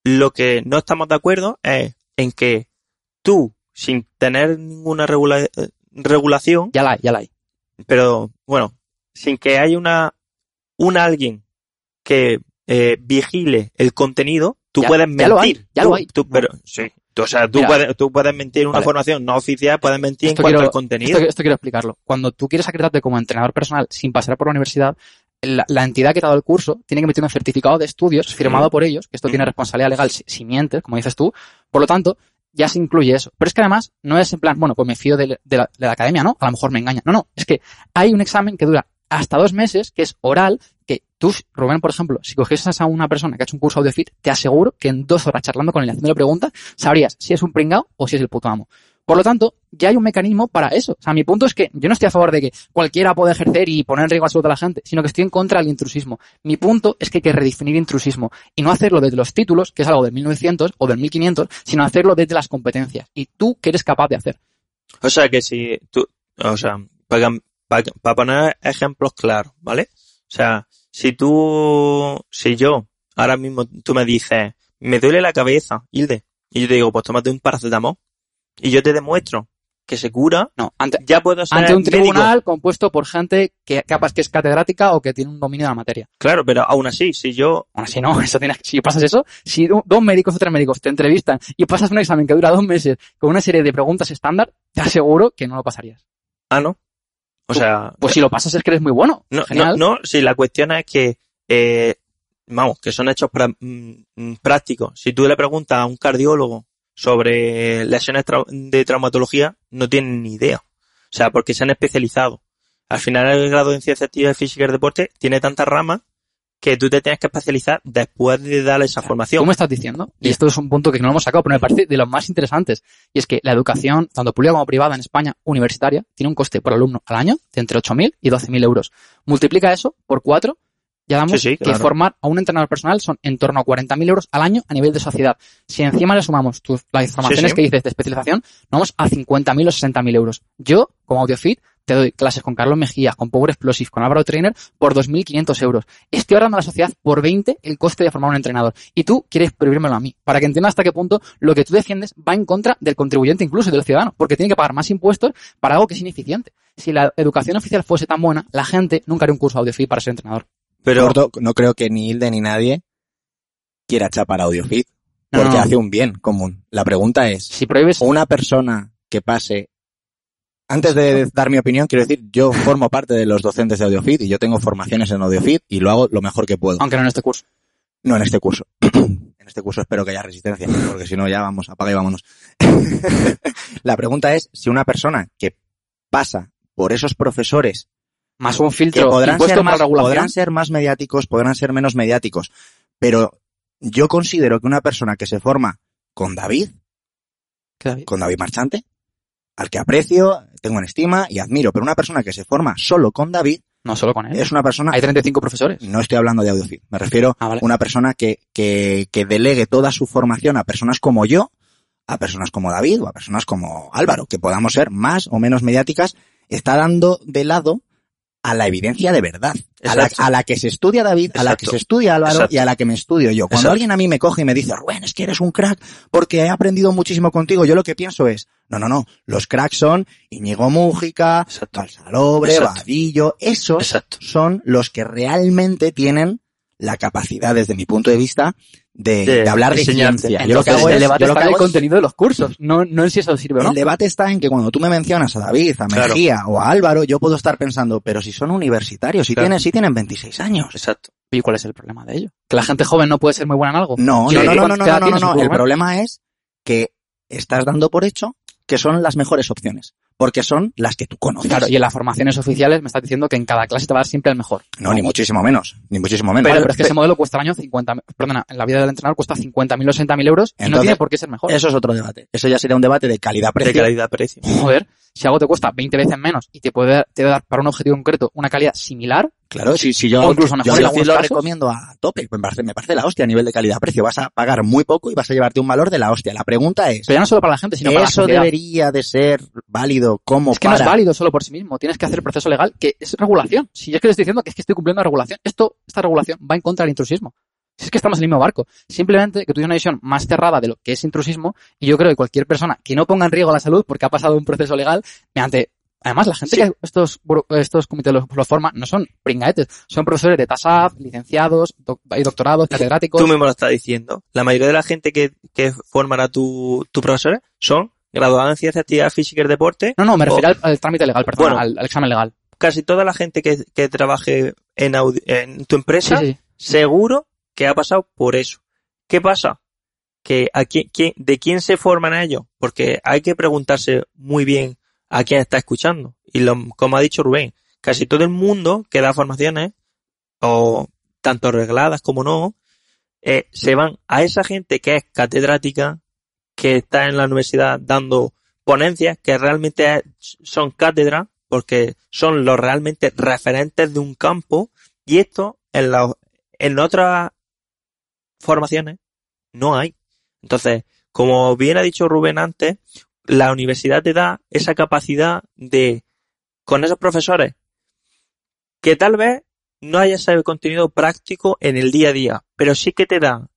Lo que no estamos de acuerdo es en que tú, sin tener ninguna regula- regulación... Ya la hay, ya la hay. Pero, bueno, sin que haya una, una alguien que eh, vigile el contenido, tú ya, puedes mentir. Ya lo hay, ya tú, lo hay. Tú, pero, sí. Tú, o sea, tú, Mira, puedes, tú puedes mentir en una vale. formación no oficial, puedes mentir esto en cuanto quiero, al contenido. Esto, esto quiero explicarlo. Cuando tú quieres acreditarte como entrenador personal sin pasar por la universidad, La, la entidad que te ha dado el curso tiene que emitir un certificado de estudios firmado por ellos, que esto tiene responsabilidad legal si, si mientes, como dices tú. Por lo tanto, ya se incluye eso. Pero es que además no es en plan, bueno, pues me fío de, de, la, de la academia, ¿no? A lo mejor me engaña. No, no. Es que hay un examen que dura hasta dos meses, que es oral, que tú, Rubén, por ejemplo, si cogieses a una persona que ha hecho un curso Audiofit, te aseguro que en dos horas charlando con él y haciéndole preguntas, sabrías si es un pringao o si es el puto amo. Por lo tanto, ya hay un mecanismo para eso. O sea, mi punto es que yo no estoy a favor de que cualquiera pueda ejercer y poner en riesgo la salud de la gente, sino que estoy en contra del intrusismo. Mi punto es que hay que redefinir intrusismo y no hacerlo desde los títulos, que es algo del mil novecientos o del mil quinientos, sino hacerlo desde las competencias y tú que eres capaz de hacer. O sea, que si tú, o sea, para, para, para poner ejemplos claros, ¿vale? O sea, si tú, si yo, ahora mismo tú me dices, me duele la cabeza, Hilde, y yo te digo, pues tómate un paracetamol. Y yo te demuestro que se cura, no, ante, ya puedo ser ante un médico. Tribunal compuesto por gente que capaz que es catedrática o que tiene un dominio de la materia. Claro, pero aún así, si yo... Aún así no, eso tienes, si pasas eso, si dos médicos o tres médicos te entrevistan y pasas un examen que dura dos meses con una serie de preguntas estándar, te aseguro que no lo pasarías. Ah, ¿no? O Tú, sea... Pues si lo pasas es que eres muy bueno. No, no, no, si la cuestión es que... Eh, vamos, que son hechos pra, mmm, prácticos. Si tú le preguntas a un cardiólogo sobre lesiones de traumatología, no tienen ni idea. O sea, porque se han especializado. Al final, el grado de ciencias activas físicas y deporte tiene tantas ramas que tú te tienes que especializar después de darle esa o sea, formación. Tú me estás diciendo, y esto es un punto que no lo hemos sacado, pero me parece de los más interesantes, y es que la educación, tanto pública como privada en España, universitaria, tiene un coste por alumno al año de entre ocho mil y doce mil euros. Multiplica eso por cuatro. Ya damos sí, sí, claro. Que formar a un entrenador personal son en torno a cuarenta mil euros al año a nivel de sociedad. Si encima le sumamos tus, las formaciones sí, sí. que dices de especialización, vamos a cincuenta mil o sesenta mil euros. Yo, como Audiofit, te doy clases con Carlos Mejías, con Power Explosive, con Álvaro Trainer por dos mil quinientos euros. Estoy ahorrando a la sociedad por veinte el coste de formar un entrenador. Y tú quieres prohibírmelo a mí. Para que entiendas hasta qué punto lo que tú defiendes va en contra del contribuyente, incluso del ciudadano, porque tiene que pagar más impuestos para algo que es ineficiente. Si la educación oficial fuese tan buena, la gente nunca haría un curso Audiofit para ser entrenador. Pero no creo que ni Hilde ni nadie quiera chapar Audiofit, porque no, no. hace un bien común. La pregunta es, si prohíbes... una persona que pase, antes de dar mi opinión, quiero decir, yo formo parte de los docentes de Audiofit y yo tengo formaciones en Audiofit y lo hago lo mejor que puedo. Aunque no en este curso. No en este curso. En este curso espero que haya resistencia, porque si no ya vamos, apaga y vámonos. La pregunta es, si una persona que pasa por esos profesores más un filtro, podrán ser más, podrán ser más mediáticos, podrán ser menos mediáticos, pero yo considero que una persona que se forma con David, David? con David Marchante, al que aprecio, tengo en estima y admiro, pero una persona que se forma solo con David, no solo con él, es una persona... Hay treinta y cinco profesores. No estoy hablando de Audiofit, me refiero ah, vale. a una persona que, que, que delegue toda su formación a personas como yo, a personas como David o a personas como Álvaro, que podamos ser más o menos mediáticas, está dando de lado a la evidencia de verdad, a la, a la que se estudia David, Exacto. a la que se estudia Álvaro Exacto. y a la que me estudio yo. Cuando Exacto. alguien a mí me coge y me dice, Rubén, es que eres un crack porque he aprendido muchísimo contigo, yo lo que pienso es, no, no, no, los cracks son Íñigo Mujika, Falsalobre, Vadillo, esos Exacto. son los que realmente tienen la capacidad, desde mi punto de vista, de, de, de hablar de ciencia. Entonces, yo lo que hago el es, debate está en el contenido de los cursos, no, no en si eso sirve o no. El debate está en que cuando tú me mencionas a David, a Mejía claro. o a Álvaro, yo puedo estar pensando, pero si son universitarios, si claro. tienen, si tienen veintiséis años. Exacto. ¿Y cuál es el problema de ello? ¿Que la gente joven no puede ser muy buena en algo? No, no, no, no, no, no, no, no, no, no. El problema es que estás dando por hecho que son las mejores opciones. porque son las que tú conoces. Claro, y en las formaciones oficiales me estás diciendo que en cada clase te va a dar siempre el mejor. No, ni muchísimo menos, ni muchísimo menos. Pero, pero es que ese modelo cuesta al año cincuenta mil, perdona, en la vida del entrenador cuesta cincuenta mil o sesenta mil euros. Entonces, y no tiene por qué ser mejor. Eso es otro debate. Eso ya sería un debate de calidad-precio. De calidad-precio. Joder, si algo te cuesta veinte veces menos y te puede, te puede dar para un objetivo concreto una calidad similar. Claro, si, si yo, o incluso mejor, yo, yo sí lo casos, recomiendo a tope, me parece, me parece la hostia a nivel de calidad-precio. Vas a pagar muy poco y vas a llevarte un valor de la hostia. La pregunta es... Pero ya no solo para la gente, sino para la sociedad. Eso debería de ser válido como para... Es que para... no es válido solo por sí mismo. Tienes que hacer el proceso legal, que es regulación. Si yo es que les estoy diciendo que es que estoy cumpliendo la regulación, esto, esta regulación va en contra del intrusismo. Si es que estamos en el mismo barco. Simplemente que tú tienes una visión más cerrada de lo que es intrusismo, y yo creo que cualquier persona que no ponga en riesgo la salud porque ha pasado un proceso legal mediante... Además, la gente sí. que estos estos comités los, los forman no son pringaetes, son profesores de TASAF, licenciados, doc, doctorados, catedráticos. Tú mismo lo estás diciendo. La mayoría de la gente que, que forman a tu, tu profesores son graduados en Ciencias, Actividad Física y Deporte. No, no, me refiero o, al, al trámite legal, perdón, bueno, al, al examen legal. Casi toda la gente que, que trabaje en, audi, en tu empresa, sí, sí. seguro que ha pasado por eso. ¿Qué pasa? Que a quién, quién, ¿de quién se forman a ellos? Porque hay que preguntarse muy bien a quien está escuchando. Y lo, como ha dicho Rubén, casi todo el mundo que da formaciones, o tanto regladas como no, eh, se van a esa gente que es catedrática, que está en la universidad dando ponencias, que realmente es, son cátedras, porque son los realmente referentes de un campo, y esto en, la, en otras formaciones no hay. Entonces, como bien ha dicho Rubén antes, la universidad te da esa capacidad de, con esos profesores, que tal vez no haya ese contenido práctico en el día a día, pero sí que te da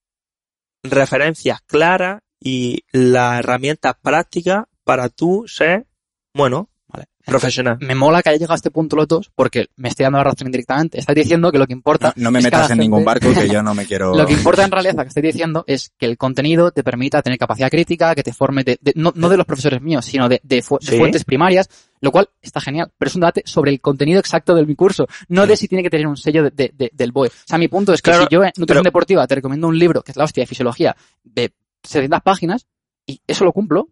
referencias claras y las herramientas prácticas para tú ser, bueno, vale, profesional. Me mola que haya llegado a este punto los dos, porque me estoy dando la razón indirectamente. Estás diciendo que lo que importa... No, no me metas en gente... ningún barco, que yo no me quiero... Lo que importa en realidad, que estoy diciendo, es que el contenido te permita tener capacidad crítica, que te forme de, de, no, no de los profesores míos, sino de, de, fu- ¿Sí? de fuentes primarias, lo cual está genial. Pero es un debate sobre el contenido exacto de mi curso, no de si tiene que tener un sello de, de, de, del B O E. O sea, mi punto es que claro, si yo en nutrición pero... deportiva te recomiendo un libro, que es la hostia de fisiología, de setecientas páginas, y eso lo cumplo,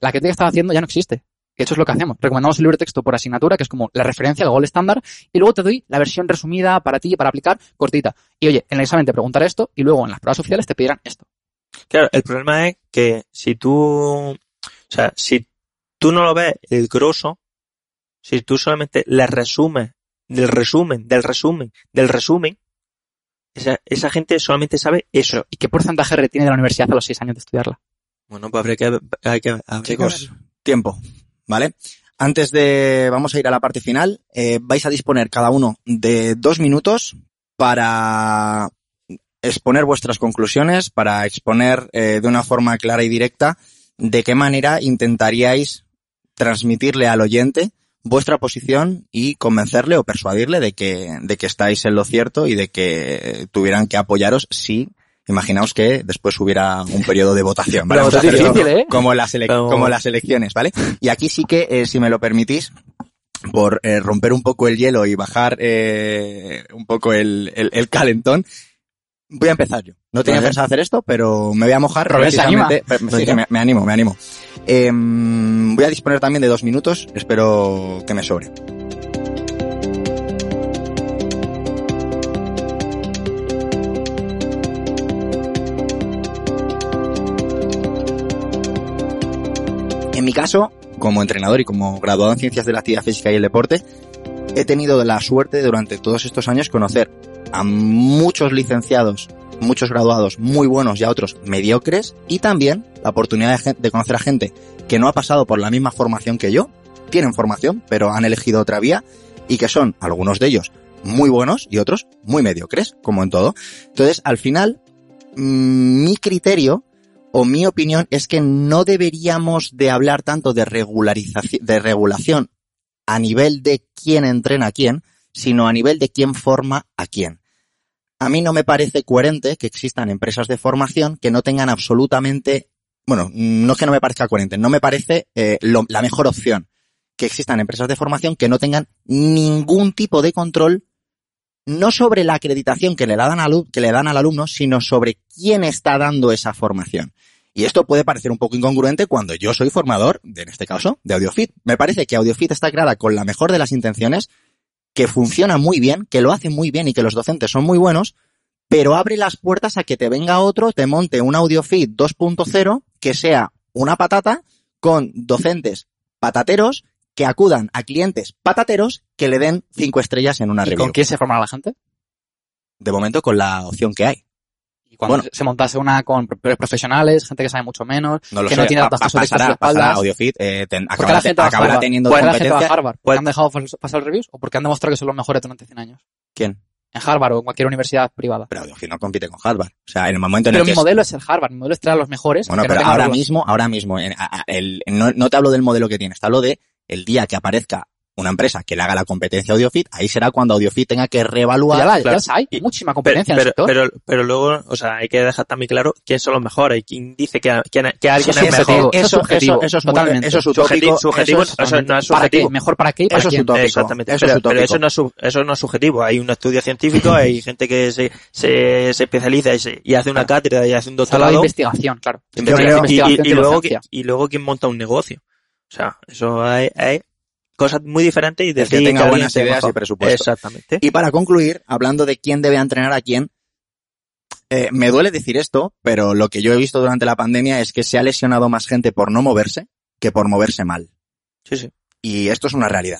la gente que está haciendo ya no existe. Eso es lo que hacemos. Recomendamos el libro de texto por asignatura, que es como la referencia, el gol estándar, y luego te doy la versión resumida para ti, para aplicar, cortita. Y oye, en el examen te preguntaré esto, y luego en las pruebas oficiales te pedirán esto. Claro, el problema es que si tú, o sea, si tú no lo ves el grosso, si tú solamente le resumes del resumen, del resumen, del resumen, esa, esa gente solamente sabe eso. ¿Y qué porcentaje retiene de la universidad a los seis años de estudiarla? Bueno, pues habría que, hay que, chicos, tiempo. ¿Vale? Antes de... Vamos a ir a la parte final. Eh, vais a disponer cada uno de dos minutos para exponer vuestras conclusiones, para exponer eh, de una forma clara y directa de qué manera intentaríais transmitirle al oyente vuestra posición y convencerle o persuadirle de que, de que estáis en lo cierto y de que tuvieran que apoyaros si... Imaginaos que después hubiera un periodo de votación, ¿vale? Vamos a hacerlo difícil, ¿eh? como, las ele- Pero... como las elecciones, ¿vale? Y aquí sí que, eh, si me lo permitís, por eh, romper un poco el hielo y bajar eh, un poco el, el, el calentón, voy a empezar yo. No tenía ¿Vale? pensado hacer esto, pero me voy a mojar. Robert se anima. Sí, me, me animo, me animo. Eh, voy a disponer también de dos minutos, espero que me sobre. En mi caso, como entrenador y como graduado en Ciencias de la Actividad Física y el Deporte, he tenido la suerte durante todos estos años conocer a muchos licenciados, muchos graduados muy buenos y a otros mediocres, y también la oportunidad de conocer a gente que no ha pasado por la misma formación que yo, tienen formación, pero han elegido otra vía, y que son, algunos de ellos, muy buenos y otros muy mediocres, como en todo. Entonces, al final, mi criterio... o mi opinión es que no deberíamos de hablar tanto de regularización, de regulación a nivel de quién entrena a quién, sino a nivel de quién forma a quién. A mí no me parece coherente que existan empresas de formación que no tengan absolutamente, bueno, no es que no me parezca coherente, no me parece eh, lo, la mejor opción que existan empresas de formación que no tengan ningún tipo de control, no sobre la acreditación que le dan al alumno, sino sobre quién está dando esa formación. Y esto puede parecer un poco incongruente cuando yo soy formador, de, en este caso, de Audiofit. Me parece que Audiofit está creada con la mejor de las intenciones, que funciona muy bien, que lo hace muy bien y que los docentes son muy buenos, pero abre las puertas a que te venga otro, te monte un Audiofit dos punto cero que sea una patata con docentes patateros que acudan a clientes patateros que le den cinco estrellas en una review. ¿Y con quién se forma la gente? De momento con la opción que hay. Y cuando bueno, se montase una con profesionales, gente que sabe mucho menos, no que sé, no tiene tantas cosas sobre sus espaldas. Audiofit, eh, ten, acabará, te, acabará teniendo ¿Cuál competencia. ¿Por qué la gente va a Harvard? ¿Porque han dejado pasar reviews o porque han demostrado que son los mejores durante cien años? ¿Quién? En Harvard o en cualquier universidad privada. Pero Audiofit no compite con Harvard. O sea, en el momento en pero el que... Pero mi modelo es... es el Harvard, mi modelo es traer a los mejores. Bueno, pero no ahora los... mismo, ahora mismo, en, a, a, el, no, no te hablo del modelo que tienes, te hablo de el día que aparezca una empresa que le haga la competencia a Audiofit, ahí será cuando Audiofit tenga que reevaluar. Ya, la, claro. ya hay muchísima competencia pero, en el pero, sector. Pero, pero luego, o sea, hay que dejar también claro quiénes son los mejores y quién dice que, que, que alguien sí, es mejor. Eso es subjetivo. Eso, eso es totalmente. Eso es utópico. Subjetivo, eso, es eso no es subjetivo. ¿Para ¿Mejor para qué? Para eso es utópico. Exactamente. Eso pero, es utópico. Pero eso no es, eso no es subjetivo. Hay un estudio científico, hay gente que se, se, se especializa y, se, y hace una claro. cátedra y hace un doctorado. De investigación, claro. Investigación, y, investigación y, y, luego, y luego quién monta un negocio. O sea, eso hay... hay cosas muy diferentes y de que tenga buenas ideas mejor. Y presupuesto. Exactamente. Y para concluir, hablando de quién debe entrenar a quién, eh, me duele decir esto, pero lo que yo he visto durante la pandemia es que se ha lesionado más gente por no moverse que por moverse mal. Sí, sí. Y esto es una realidad.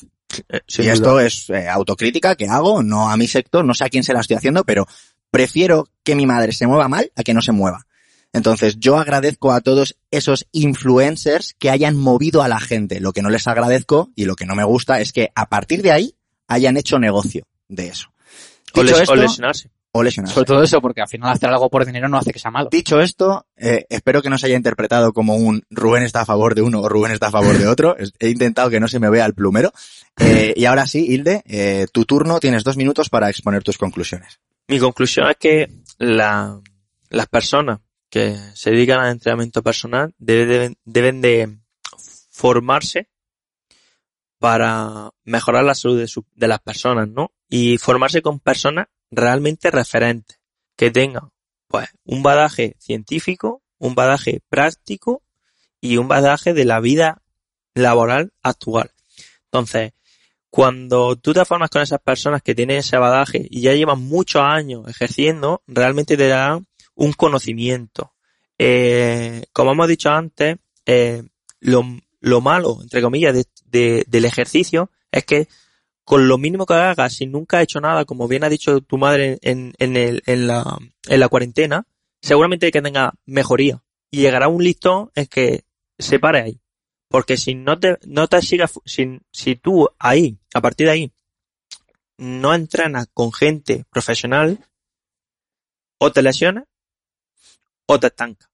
Eh, y esto duda. es eh, autocrítica que hago, no a mi sector, no sé a quién se la estoy haciendo, pero prefiero que mi madre se mueva mal a que no se mueva. Entonces, yo agradezco a todos esos influencers que hayan movido a la gente. Lo que no les agradezco y lo que no me gusta es que a partir de ahí hayan hecho negocio de eso. O, les, esto, o lesionarse. O lesionarse. Sobre todo eso, porque al final hacer algo por dinero no hace que sea malo. Dicho esto, eh, espero que no se haya interpretado como un Rubén está a favor de uno o Rubén está a favor de otro. He intentado que no se me vea el plumero. Eh, y ahora sí, Hilde, eh, tu turno. Tienes dos minutos para exponer tus conclusiones. Mi conclusión es que la, las personas que se dedican al entrenamiento personal deben, deben de formarse para mejorar la salud de, su, de las personas, ¿no? Y formarse con personas realmente referentes, que tengan pues un bagaje científico, un bagaje práctico y un bagaje de la vida laboral actual. Entonces, cuando tú te formas con esas personas que tienen ese bagaje y ya llevan muchos años ejerciendo, realmente te darán un conocimiento. Eh, como hemos dicho antes, eh, lo, lo malo, entre comillas, de, de, del ejercicio es que con lo mínimo que hagas, si nunca has hecho nada, como bien ha dicho tu madre en, en, el, en, la, en la cuarentena, seguramente que tenga mejoría. Y llegará un listón en que se pare ahí. Porque si no te, no te sigas, si, si tú ahí, a partir de ahí, no entrenas con gente profesional, o te lesionas, o te estanca.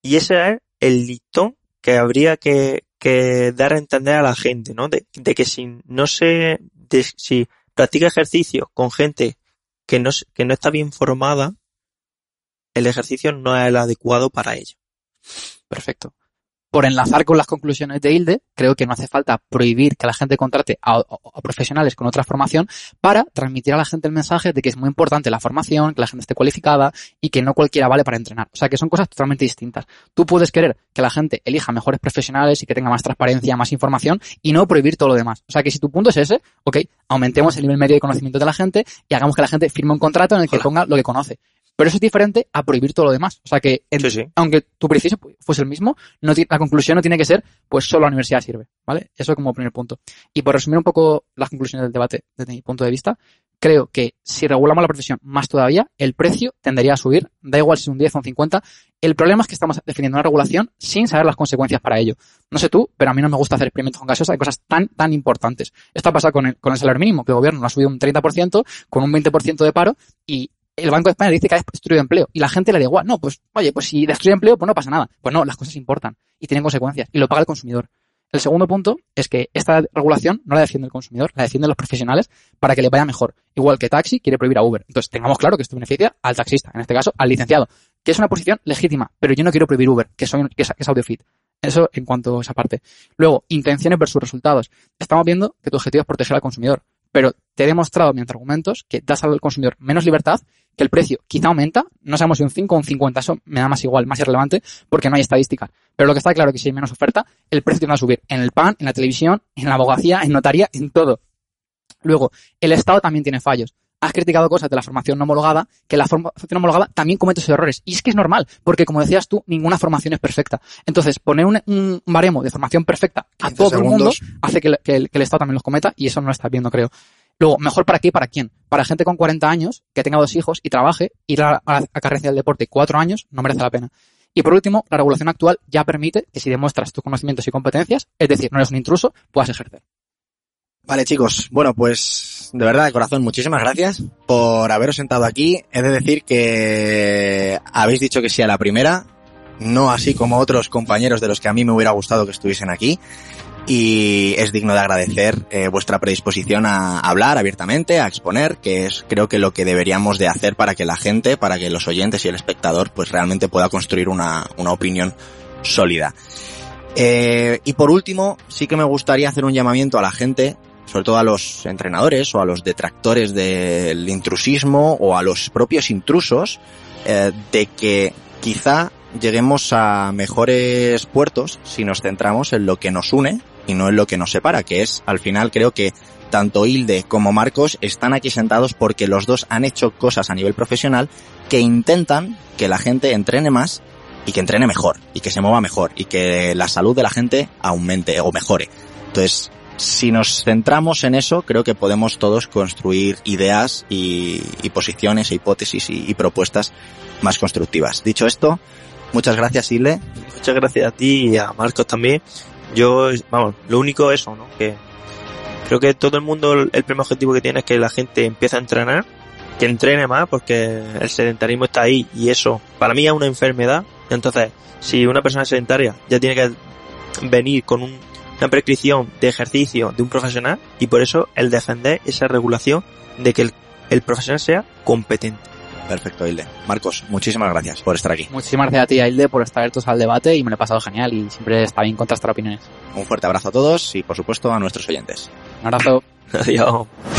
Y ese es el listón que habría que, que dar a entender a la gente, ¿no? De, de que si no se, de, si practica ejercicio con gente que no, que no está bien formada, el ejercicio no es el adecuado para ella. Perfecto. Por enlazar con las conclusiones de Hilde, creo que no hace falta prohibir que la gente contrate a, a, a profesionales con otra formación para transmitir a la gente el mensaje de que es muy importante la formación, que la gente esté cualificada y que no cualquiera vale para entrenar. O sea, que son cosas totalmente distintas. Tú puedes querer que la gente elija mejores profesionales y que tenga más transparencia, más información y no prohibir todo lo demás. O sea, que si tu punto es ese, ok, aumentemos el nivel medio de conocimiento de la gente y hagamos que la gente firme un contrato en el que Hola. ponga lo que conoce. Pero eso es diferente a prohibir todo lo demás. O sea que, en, sí, sí. aunque tu principio fuese el mismo, no, la conclusión no tiene que ser, pues solo la universidad sirve, ¿vale? Eso como primer punto. Y por resumir un poco las conclusiones del debate desde mi punto de vista, creo que si regulamos la profesión más todavía, el precio tendería a subir, da igual si es un diez o un cincuenta. El problema es que estamos definiendo una regulación sin saber las consecuencias para ello. No sé tú, pero a mí no me gusta hacer experimentos con gaseosa, hay cosas tan, tan importantes. Esto ha pasado con el, con el salario mínimo, que el gobierno lo ha subido un treinta por ciento, con un veinte por ciento de paro y el Banco de España dice que ha destruido empleo y la gente le da igual. No, pues oye, pues si destruye empleo, pues no pasa nada. Pues no, las cosas importan y tienen consecuencias y lo paga el consumidor. El segundo punto es que esta regulación no la defiende el consumidor, la defienden los profesionales para que le vaya mejor. Igual que taxi quiere prohibir a Uber. Entonces tengamos claro que esto beneficia al taxista, en este caso al licenciado, que es una posición legítima, pero yo no quiero prohibir Uber, que, soy, que es Audiofit. Eso en cuanto a esa parte. Luego, intenciones versus resultados. Estamos viendo que tu objetivo es proteger al consumidor. pero te he demostrado mediante argumentos que das al consumidor menos libertad, que el precio quizá aumenta, no sabemos si un cinco o un cincuenta, eso me da más igual, más irrelevante, porque no hay estadística. Pero lo que está claro es que si hay menos oferta, el precio tiende a subir en el pan, en la televisión, en la abogacía, en notaría, en todo. Luego, el Estado también tiene fallos. Has criticado cosas de la formación no homologada, que la formación homologada también comete sus errores. Y es que es normal, porque como decías tú, ninguna formación es perfecta. Entonces, poner un, un baremo de formación perfecta a todo segundos. El mundo hace que, que, el, que el Estado también los cometa, y eso no lo estás viendo, creo. Luego, ¿mejor para qué y para quién? Para gente con cuarenta años, que tenga dos hijos y trabaje, ir a la carrera del deporte cuatro años no merece la pena. Y por último, la regulación actual ya permite que si demuestras tus conocimientos y competencias, es decir, no eres un intruso, puedas ejercer. Vale, chicos. Bueno, pues de verdad, de corazón, muchísimas gracias por haberos sentado aquí. He de decir que habéis dicho que sí a la primera, no así como otros compañeros de los que a mí me hubiera gustado que estuviesen aquí. Y es digno de agradecer eh, vuestra predisposición a hablar abiertamente, a exponer, que es creo que lo que deberíamos de hacer para que la gente, para que los oyentes y el espectador pues realmente pueda construir una, una opinión sólida. Eh, y por último, sí que me gustaría hacer un llamamiento a la gente, sobre todo a los entrenadores o a los detractores del intrusismo o a los propios intrusos, eh, de que quizá lleguemos a mejores puertos si nos centramos en lo que nos une y no en lo que nos separa, que es, al final, creo que tanto Hilde como Marcos están aquí sentados porque los dos han hecho cosas a nivel profesional que intentan que la gente entrene más y que entrene mejor, y que se mueva mejor, y que la salud de la gente aumente o mejore. Entonces, si nos centramos en eso, creo que podemos todos construir ideas y, y posiciones, e hipótesis y, y propuestas más constructivas. Dicho esto, muchas gracias, Hilde. Muchas gracias a ti y a Marcos también. Yo, vamos, lo único es eso, ¿no? Que creo que todo el mundo, el primer objetivo que tiene es que la gente empiece a entrenar, que entrene más, porque el sedentarismo está ahí y eso, para mí, es una enfermedad. Entonces, si una persona es sedentaria, ya tiene que venir con un, una prescripción de ejercicio de un profesional, y por eso el defender esa regulación de que el, el profesional sea competente. Perfecto, Hilde. Marcos, muchísimas gracias por estar aquí. Muchísimas gracias a ti, Hilde, por estar abiertos al debate, y me lo he pasado genial, y siempre está bien contrastar opiniones. Un fuerte abrazo a todos y, por supuesto, a nuestros oyentes. Un abrazo. Adiós.